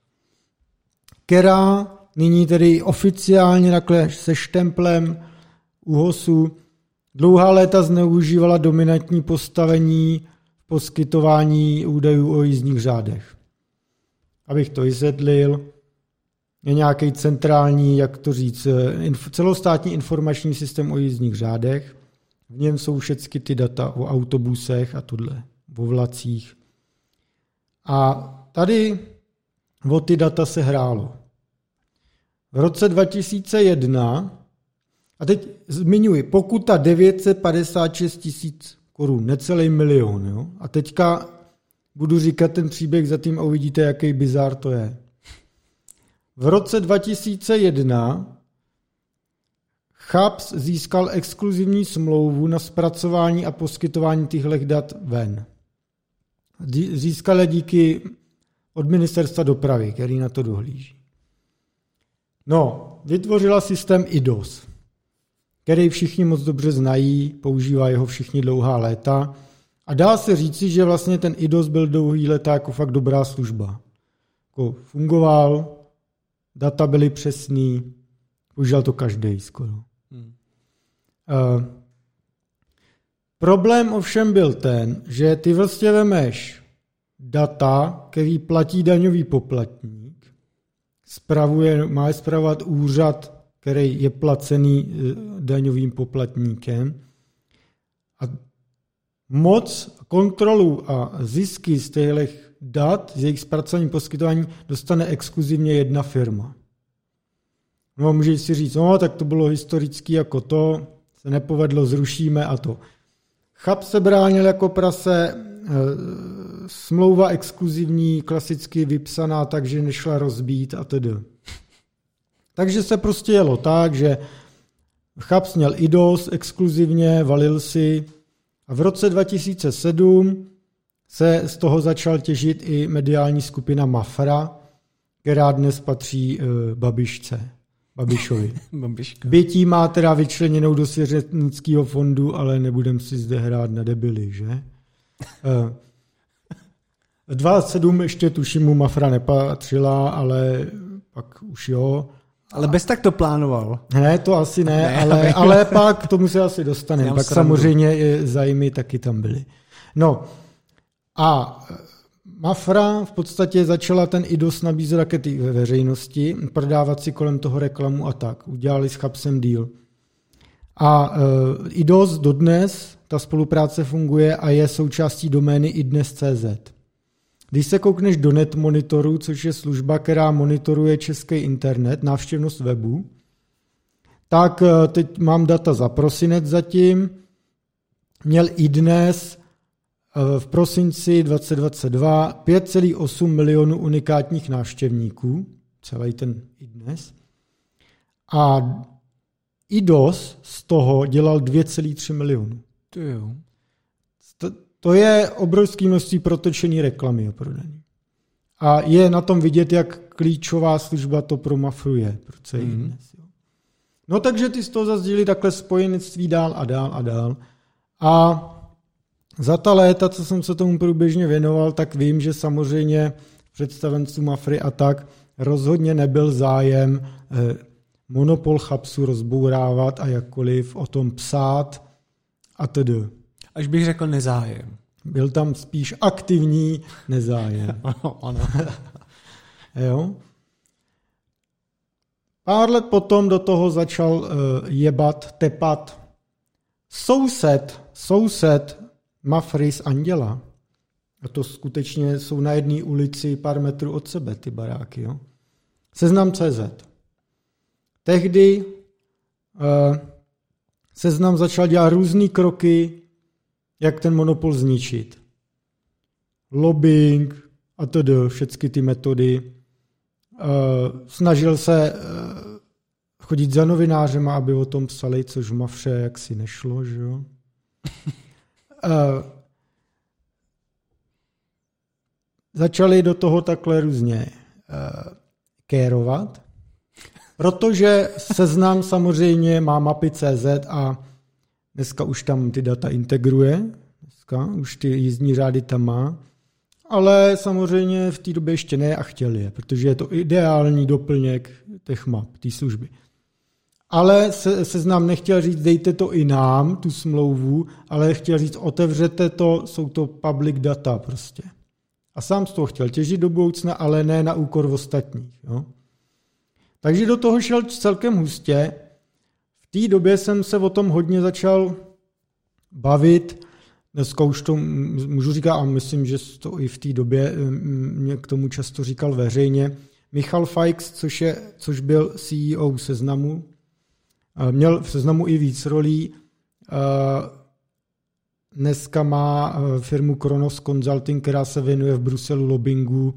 která nyní tedy oficiálně takhle se štemplem ÚOHSu dlouhá léta zneužívala dominantní postavení v poskytování údajů o jízdních řádech. Abych to vysvětlil, je nějaký centrální, jak to říct, celostátní informační systém o jízdních řádech. V něm jsou všechny ty data o autobusech a tohle, o vlacích. A tady o ty data se hrálo. V roce 2001, a teď zmiňuji, pokuta 956 tisíc korun, necelý milion. Jo? A teďka budu říkat ten příběh za tím a uvidíte, jaký bizár to je. V roce 2001 Chaps získal exkluzivní smlouvu na zpracování a poskytování těchto dat ven. Získal je díky od ministerstva dopravy, který na to dohlíží. No, vytvořila systém IDOS, který všichni moc dobře znají, používají ho všichni dlouhá léta a dá se říci, že vlastně ten IDOS byl dlouhý léta jako fakt dobrá služba. Jako fungoval, data byly přesný, používal to každý skoro. Problém ovšem byl ten, že ty vlastně vemeš data, který platí daňový poplatník, má spravovat úřad, který je placený daňovým poplatníkem a moc, kontrolu a zisky z těchto dat, z jejich zpracování poskytování dostane exkluzivně jedna firma. No můžeš si říct, no tak to bylo historický jako to, se nepovedlo, zrušíme a to. Chaps se bránil jako prase, smlouva exkluzivní, klasicky vypsaná, takže nešla rozbít a tedy. Takže se prostě jelo tak, že Chaps měl IDOS exkluzivně, valil si a v roce 2007 se z toho začal těžit i mediální skupina Mafra, která dnes patří Babišovi. Bytí má teda vyčleněnou do svěřenského fondu, ale nebudem si zde hrát na debily, že? 27 ještě tuším mu Mafra nepatřila, ale pak už jo. Ale bez tak to plánoval. Ne, to asi ne, ale pak tomu se asi dostaneme. Pak samozřejmě zájmy taky tam byly. No a Mafra v podstatě začala ten IDOS nabízet rakety ve veřejnosti, prodávat si kolem toho reklamu a tak. Udělali s Chapsem deal. A IDOS dodnes, ta spolupráce funguje a je součástí domény idnes.cz. Když se koukneš do NetMonitoru, což je služba, která monitoruje český internet, návštěvnost webu, tak teď mám data za prosinec zatím. Měl iDnes v prosinci 2022 5,8 milionů unikátních návštěvníků, celý ten iDnes. A IDOS z toho dělal 2,3 milionů. To je obrovské množství protočené reklamy o prodání. A je na tom vidět, jak klíčová služba to pro Mafru je. Pro celý iDnes. No takže ty z toho zase dělali takhle spojenectví dál a dál a dál. A za ta léta, co jsem se tomu průběžně věnoval, tak vím, že samozřejmě představenců Mafry a tak rozhodně nebyl zájem monopol Chapsu rozbourávat a jakkoliv o tom psát a tedy. Až bych řekl nezájem. Byl tam spíš aktivní nezájem. Ano. Jo? Pár let potom do toho začal tepat soused Mafry z Anděla. A to skutečně jsou na jedné ulici pár metrů od sebe ty baráky. Jo? Seznam.cz. Tehdy Seznam začal dělat různé kroky, jak ten monopol zničit. Lobbying a tedy všechny ty metody. Snažil se chodit za novinářema, aby o tom psali, což v Mafře jaksi nešlo. Že jo? Začali do toho takhle různě kérovat, protože Seznam samozřejmě má mapy CZ a dneska už tam ty data integruje, dneska už ty jízdní řády tam má, ale samozřejmě v té době ještě ne a chtěli je, protože je to ideální doplněk těch map, té služby. Ale Seznam nechtěl říct, dejte to i nám, tu smlouvu, ale chtěl říct, otevřete to, jsou to public data prostě. A sám z toho chtěl těžit do budoucna, ale ne na úkor ostatních. Jo? Takže do toho šel celkem hustě. V té době jsem se o tom hodně začal bavit. Dneska už to můžu říkat, a myslím, že to i v té době mě k tomu často říkal veřejně. Michal Fajks, což byl CEO Seznamu, měl v Seznamu i víc rolí. Dneska má firmu Kronos Consulting, která se věnuje v Bruselu lobbyingu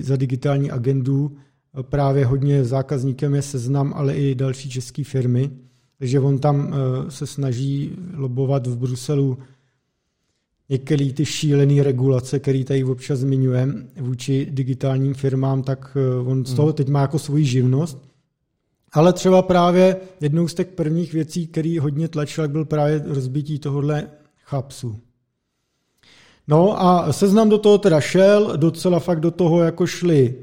za digitální agendu. Právě hodně zákazníkem je Seznam, ale i další české firmy. Takže on tam se snaží lobovat v Bruselu některé ty šílené regulace, které tady občas zmiňujeme vůči digitálním firmám, tak on z toho teď má jako svoji živnost. Ale třeba právě jednou z těch prvních věcí, který hodně tlačil, byl právě rozbití tohohle Chapsu. No a Seznam do toho teda šel, docela fakt do toho jako šli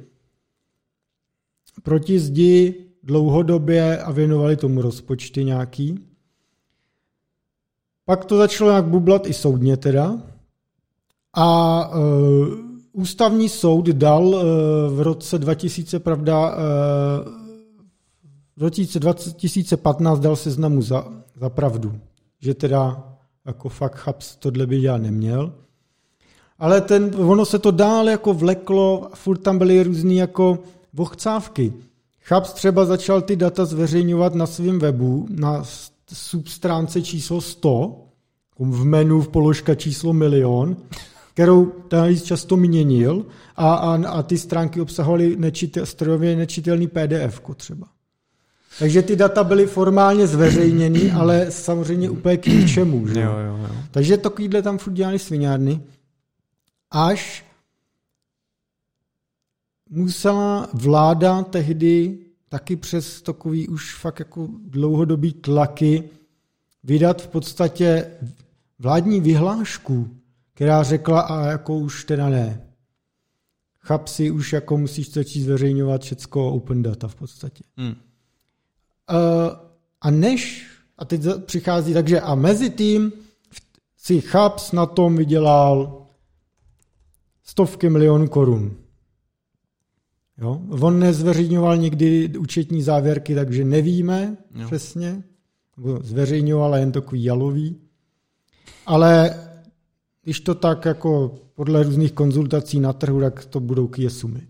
proti zdi dlouhodobě a věnovali tomu rozpočty nějaký. Pak to začalo nějak bublat i soudně teda. A ústavní soud dal v roce 2015 dal Seznamu za pravdu, že teda jako fakt Chaps tohle by já neměl. Ale ono se to dál jako vleklo, furt tam byly různý jako vochcávky. Chaps třeba začal ty data zveřejňovat na svém webu, na substránce číslo 100, v menu v položka číslo 1 000 000, kterou tady často měnil a ty stránky obsahovaly strojově nečitelný PDF třeba. Takže ty data byly formálně zveřejněny, ale samozřejmě úplně k ničemu. Jo. Takže takovýhle tam furt dělali sviňárny. Až musela vláda tehdy taky přes takový už fakt jako dlouhodobý tlaky vydat v podstatě vládní vyhlášku, která řekla a jako už teda ne. Chapsi, už jako musíš začít zveřejňovat všecko open data v podstatě. A teď přichází, takže a mezi tím si Chaps na tom vydělal stovky milionů korun. Jo? On nezveřejňoval nikdy účetní závěrky, takže nevíme přesně. Zveřejňoval jen takový jalový. Ale když to tak jako podle různých konzultací na trhu, tak to budou kje sumy.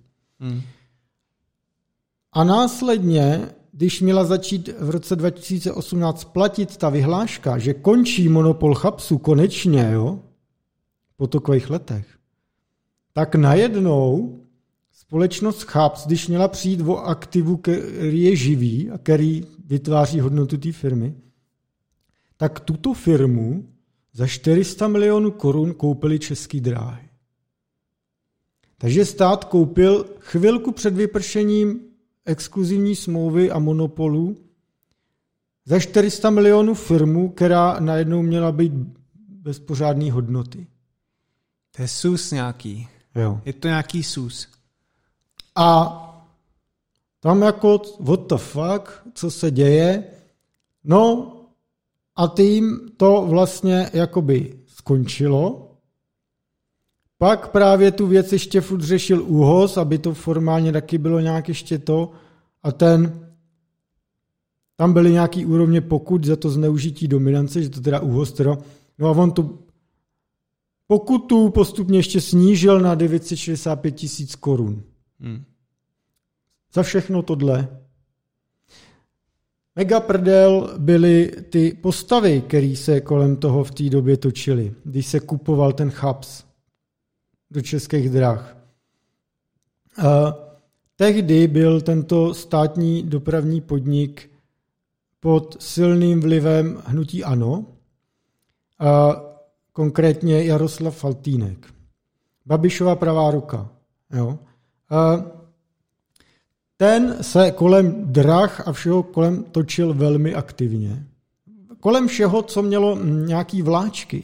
A následně, když měla začít v roce 2018 platit ta vyhláška, že končí monopol Chapsu konečně, jo, po takových letech, tak najednou společnost Chaps, když měla přijít o aktivu, který je živý a který vytváří hodnotu té firmy, tak tuto firmu za 400 milionů korun koupili České dráhy. Takže stát koupil chvilku před vypršením exkluzivní smlouvy a monopolu za 400 milionů firmu, která najednou měla být bez pořádné hodnoty. To je sus nějaký. Jo. Je to nějaký sus. A tam jako what the fuck, co se děje? No a tím to vlastně jakoby skončilo. Pak právě tu věc ještě furt řešil ÚOHS, aby to formálně taky bylo nějak ještě to. A tam byly nějaký úrovně pokut za to zneužití dominance, že to teda ÚOHS teda. No a on tu pokutu postupně ještě snížil na 965 000 korun. Za všechno tohle. Mega prdel byly ty postavy, které se kolem toho v té době točily, když se kupoval ten Chaps do Českých drah. Tehdy byl tento státní dopravní podnik pod silným vlivem hnutí ANO, konkrétně Jaroslav Faltínek. Babišova pravá ruka. Jo. Ten se kolem drah a všeho kolem točil velmi aktivně. Kolem všeho, co mělo nějaký vláčky.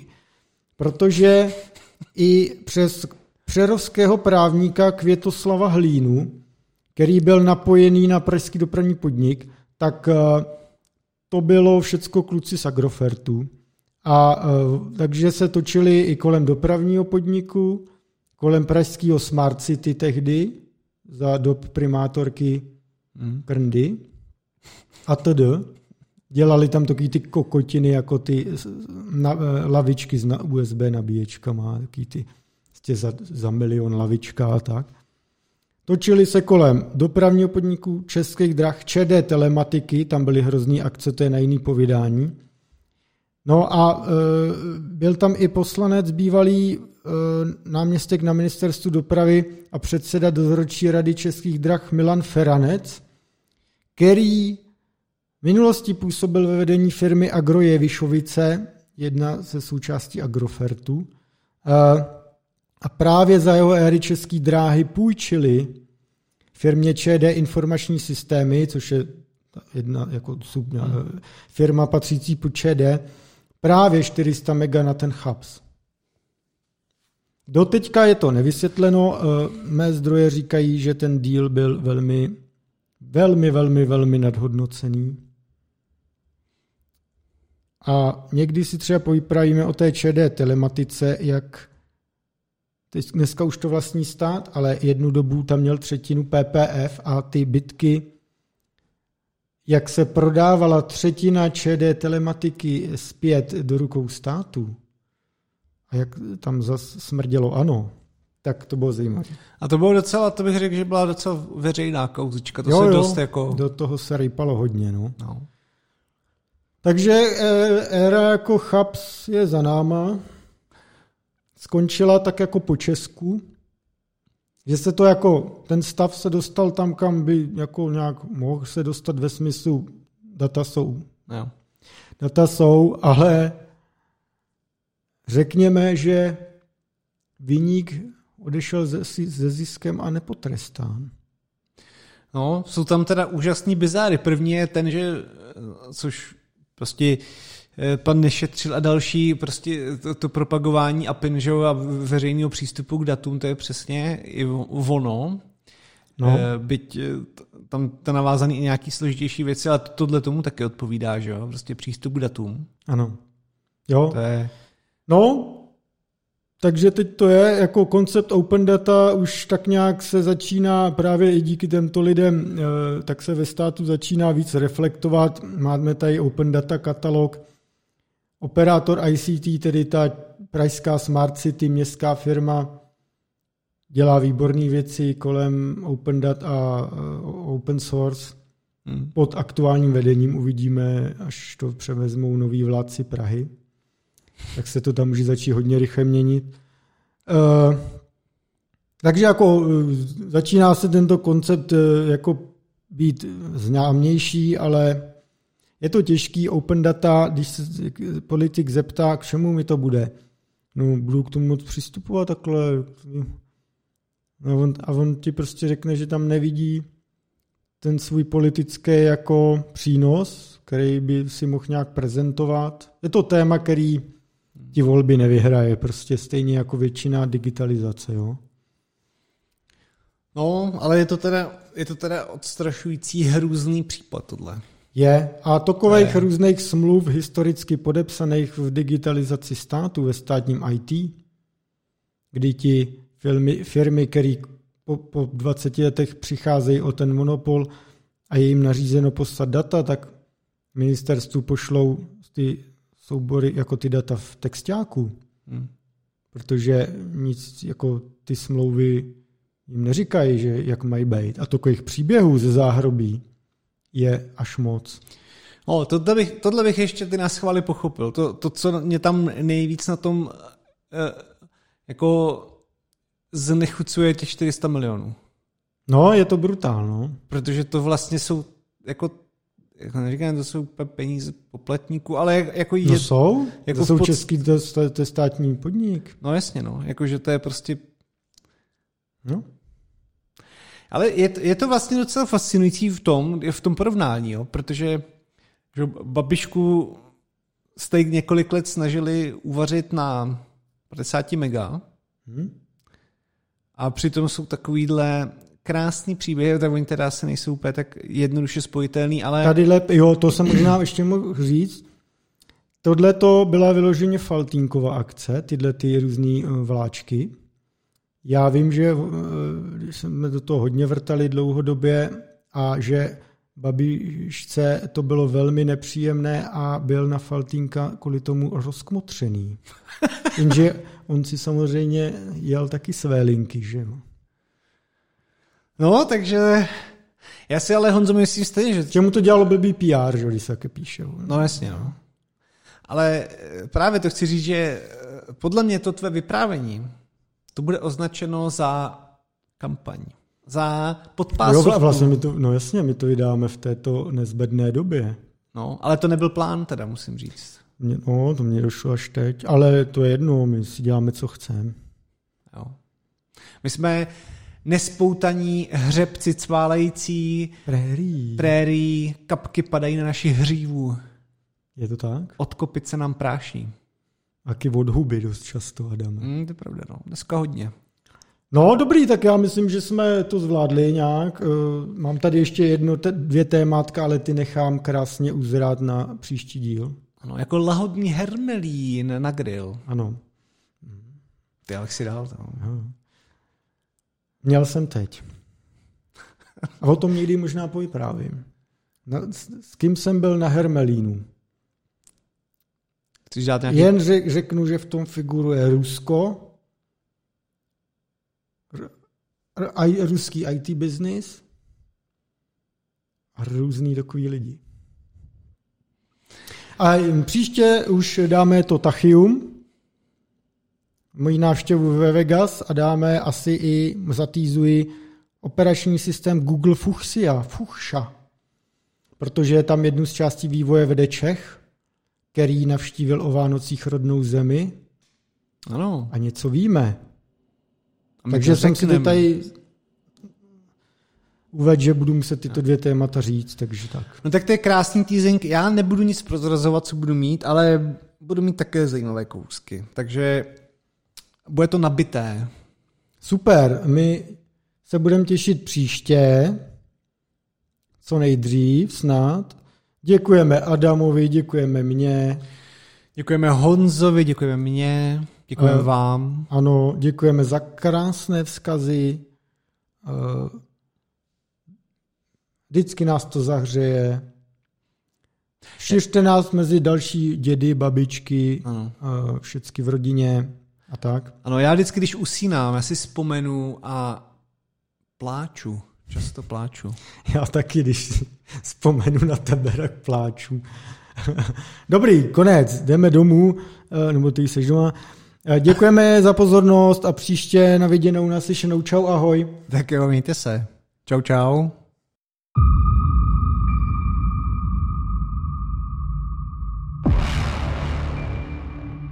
Protože i přes přerovského právníka Květoslava Hlínu, který byl napojený na pražský dopravní podnik, tak to bylo všecko kluci z Agrofertu. A takže se točili i kolem dopravního podniku, kolem pražského Smart City tehdy, za dob primátorky Krndy a td. Dělali tam takový ty kokotiny, jako ty lavičky s USB nabíječkama, takový ty za milion lavička a tak. Točili se kolem dopravního podniku, Českých drah, ČD Telematiky, tam byly hrozný akce, to je na jiný povídání. No a byl tam i poslanec, bývalý náměstek na ministerstvu dopravy a předseda dozorčí rady Českých drah Milan Feranec, který v minulosti působil ve vedení firmy Agrojevišovice, jedna ze součástí Agrofertu, a právě za jeho éry České dráhy půjčili firmě ČD Informační systémy, což je jedna jako firma patřící pod ČD, právě 400 mega na ten Chaps. Doteďka je to nevysvětleno, mé zdroje říkají, že ten deal byl velmi nadhodnocený. A někdy si třeba povyprávíme o té ČD Telematice, jak dneska už to vlastní stát, ale jednu dobu tam měl 1/3 PPF a ty bitky, jak se prodávala 1/3 ČD Telematiky zpět do rukou státu a jak tam zase smrdělo ANO, tak to bylo zajímavé. A to bylo docela, to bych řekl, že byla docela veřejná kouzička, to jo, se dost jako... do toho se rýpalo hodně, no. Takže éra jako Chaps je za náma. Skončila tak jako po Česku, že se to jako, ten stav se dostal tam, kam by jako nějak mohl se dostat ve smyslu data jsou. No. Data jsou, ale řekněme, že viník odešel ze ziskem a nepotrestán. No, jsou tam teda úžasný bizáry. První je ten, že, což prostě... pan Nešetřil a další, prostě to propagování APIN a veřejného přístupu k datům, to je přesně i ono. No. Byť tam to navázané i nějaké složitější věci, ale tohle tomu taky odpovídá, že jo? Prostě přístup k datům. Ano. Jo. To je... No, takže teď to je, jako koncept open data už tak nějak se začíná právě i díky těmto lidem, tak se ve státu začíná víc reflektovat. Máme tady open data katalog. Operátor ICT, tedy ta pražská Smart City, městská firma, dělá výborné věci kolem open dat a open source. Pod aktuálním vedením uvidíme, až to převezmou noví vládci Prahy. Tak se to tam může začít hodně rychle měnit. Takže jako začíná se tento koncept jako být známější, ale je to těžký, open data, když se politik zeptá, k čemu mi to bude. No, budu k tomu moc přistupovat takhle. A on ti prostě řekne, že tam nevidí ten svůj politický jako přínos, který by si mohl nějak prezentovat. Je to téma, který ti volby nevyhraje, prostě stejně jako většina digitalizace, jo. No, ale je to teda odstrašující hrůzný případ tohle. Je. A tokových různých smluv historicky podepsaných v digitalizaci státu ve státním IT, kdy ti firmy, které po 20 letech přicházejí o ten monopol a je jim nařízeno poslat data, tak ministerstvu pošlou ty soubory jako ty data v texťáku. Protože nic jako ty smlouvy jim neříkají, že jak mají být. A tokových příběhů ze záhrobí je až moc. No, tohle bych ještě ty na schvály pochopil. To, co mě tam nejvíc na tom jako znechucuje, těch 400 milionů. No, je to brutálno. Protože to vlastně jsou jako neříkám, to jsou peníze poplatníků, ale jako je... No jsou? Jako to jsou český, to je státní podnik. No jasně, no. Jakože to je prostě... No. Ale je to vlastně docela fascinující v tom porovnání, jo? Protože že Babišku jste několik let snažili uvařit na 50 mega a přitom jsou takovýhle krásný příběh, tak oni teda se nejsou úplně tak jednoduše spojitelný, ale... Jo, to jsem možná ještě mohl říct. Tohle to byla vyloženě Faltínkova akce, tyhle ty různé vláčky. Já vím, že jsme do toho hodně vrtali dlouhodobě a že Babišce to bylo velmi nepříjemné a byl na Faltínka kvůli tomu rozkmotřený. Jenže on si samozřejmě jel taky své linky, že jo? No, takže... Já si ale, Honzo, myslím stejně, že... Čemu to dělalo blbý PR, že když se také píše. No jasně, no. Ale právě to chci říct, že podle mě to tvé vyprávění, to bude označeno za kampaň. Za podpásovku. Jo, vlastně my to vydáme v této nezbedné době. No, ale to nebyl plán teda, musím říct. No, to mě došlo až teď, ale to je jedno, my si děláme, co chceme. Jo. My jsme nespoutaní hřebci cválející, prérie, kapky padají na našich hřívů. Je to tak? Od kopice nám práší. Taky od huby dost často, Adame. To je pravda, no. Dneska hodně. No dobrý, tak já myslím, že jsme to zvládli nějak. Mám tady ještě dvě témátka, ale ty nechám krásně uzrát na příští díl. Ano, jako lahodní hermelín na grill. Ano. Ty jak si dál tam. Aha. Měl jsem teď. A o tom někdy možná povyprávím. S kým jsem byl na hermelínu? Nějaký... Jen řeknu, že v tom figuruje Rusko, ruský IT business a různý takový lidi. A příště už dáme to Tachium, moji návštěvu ve Vegas a dáme asi i, zatýzuji, operační systém Google Fuchsia, protože tam jednu z částí vývoje vede Čech, který navštívil o Vánocích rodnou zemi. Ano. A něco víme. Takže jsem si to tady uvedl, že budu muset tyto dvě témata říct, takže tak. No tak to je krásný teasing. Já nebudu nic prozrazovat, co budu mít, ale budu mít také zajímavé kousky. Takže bude to nabité. Super, my se budeme těšit příště, co nejdřív snad. Děkujeme Adamovi, děkujeme mně. Děkujeme Honzovi, děkujeme mně. Děkujeme vám. Ano, děkujeme za krásné vzkazy. Vždycky nás to zahřeje. Šiřte nás mezi další dědy, babičky, všechny v rodině a tak. Ano, já vždycky, když usínám, já si vzpomenu a pláču. Často pláču. Já taky, když vzpomenu na tebe, tak pláču. Dobrý, konec. Jdeme domů, nebo ty jsi doma. Děkujeme za pozornost a příště na viděnou, naslyšenou. Čau, ahoj. Tak jo, mějte se. Čau, čau.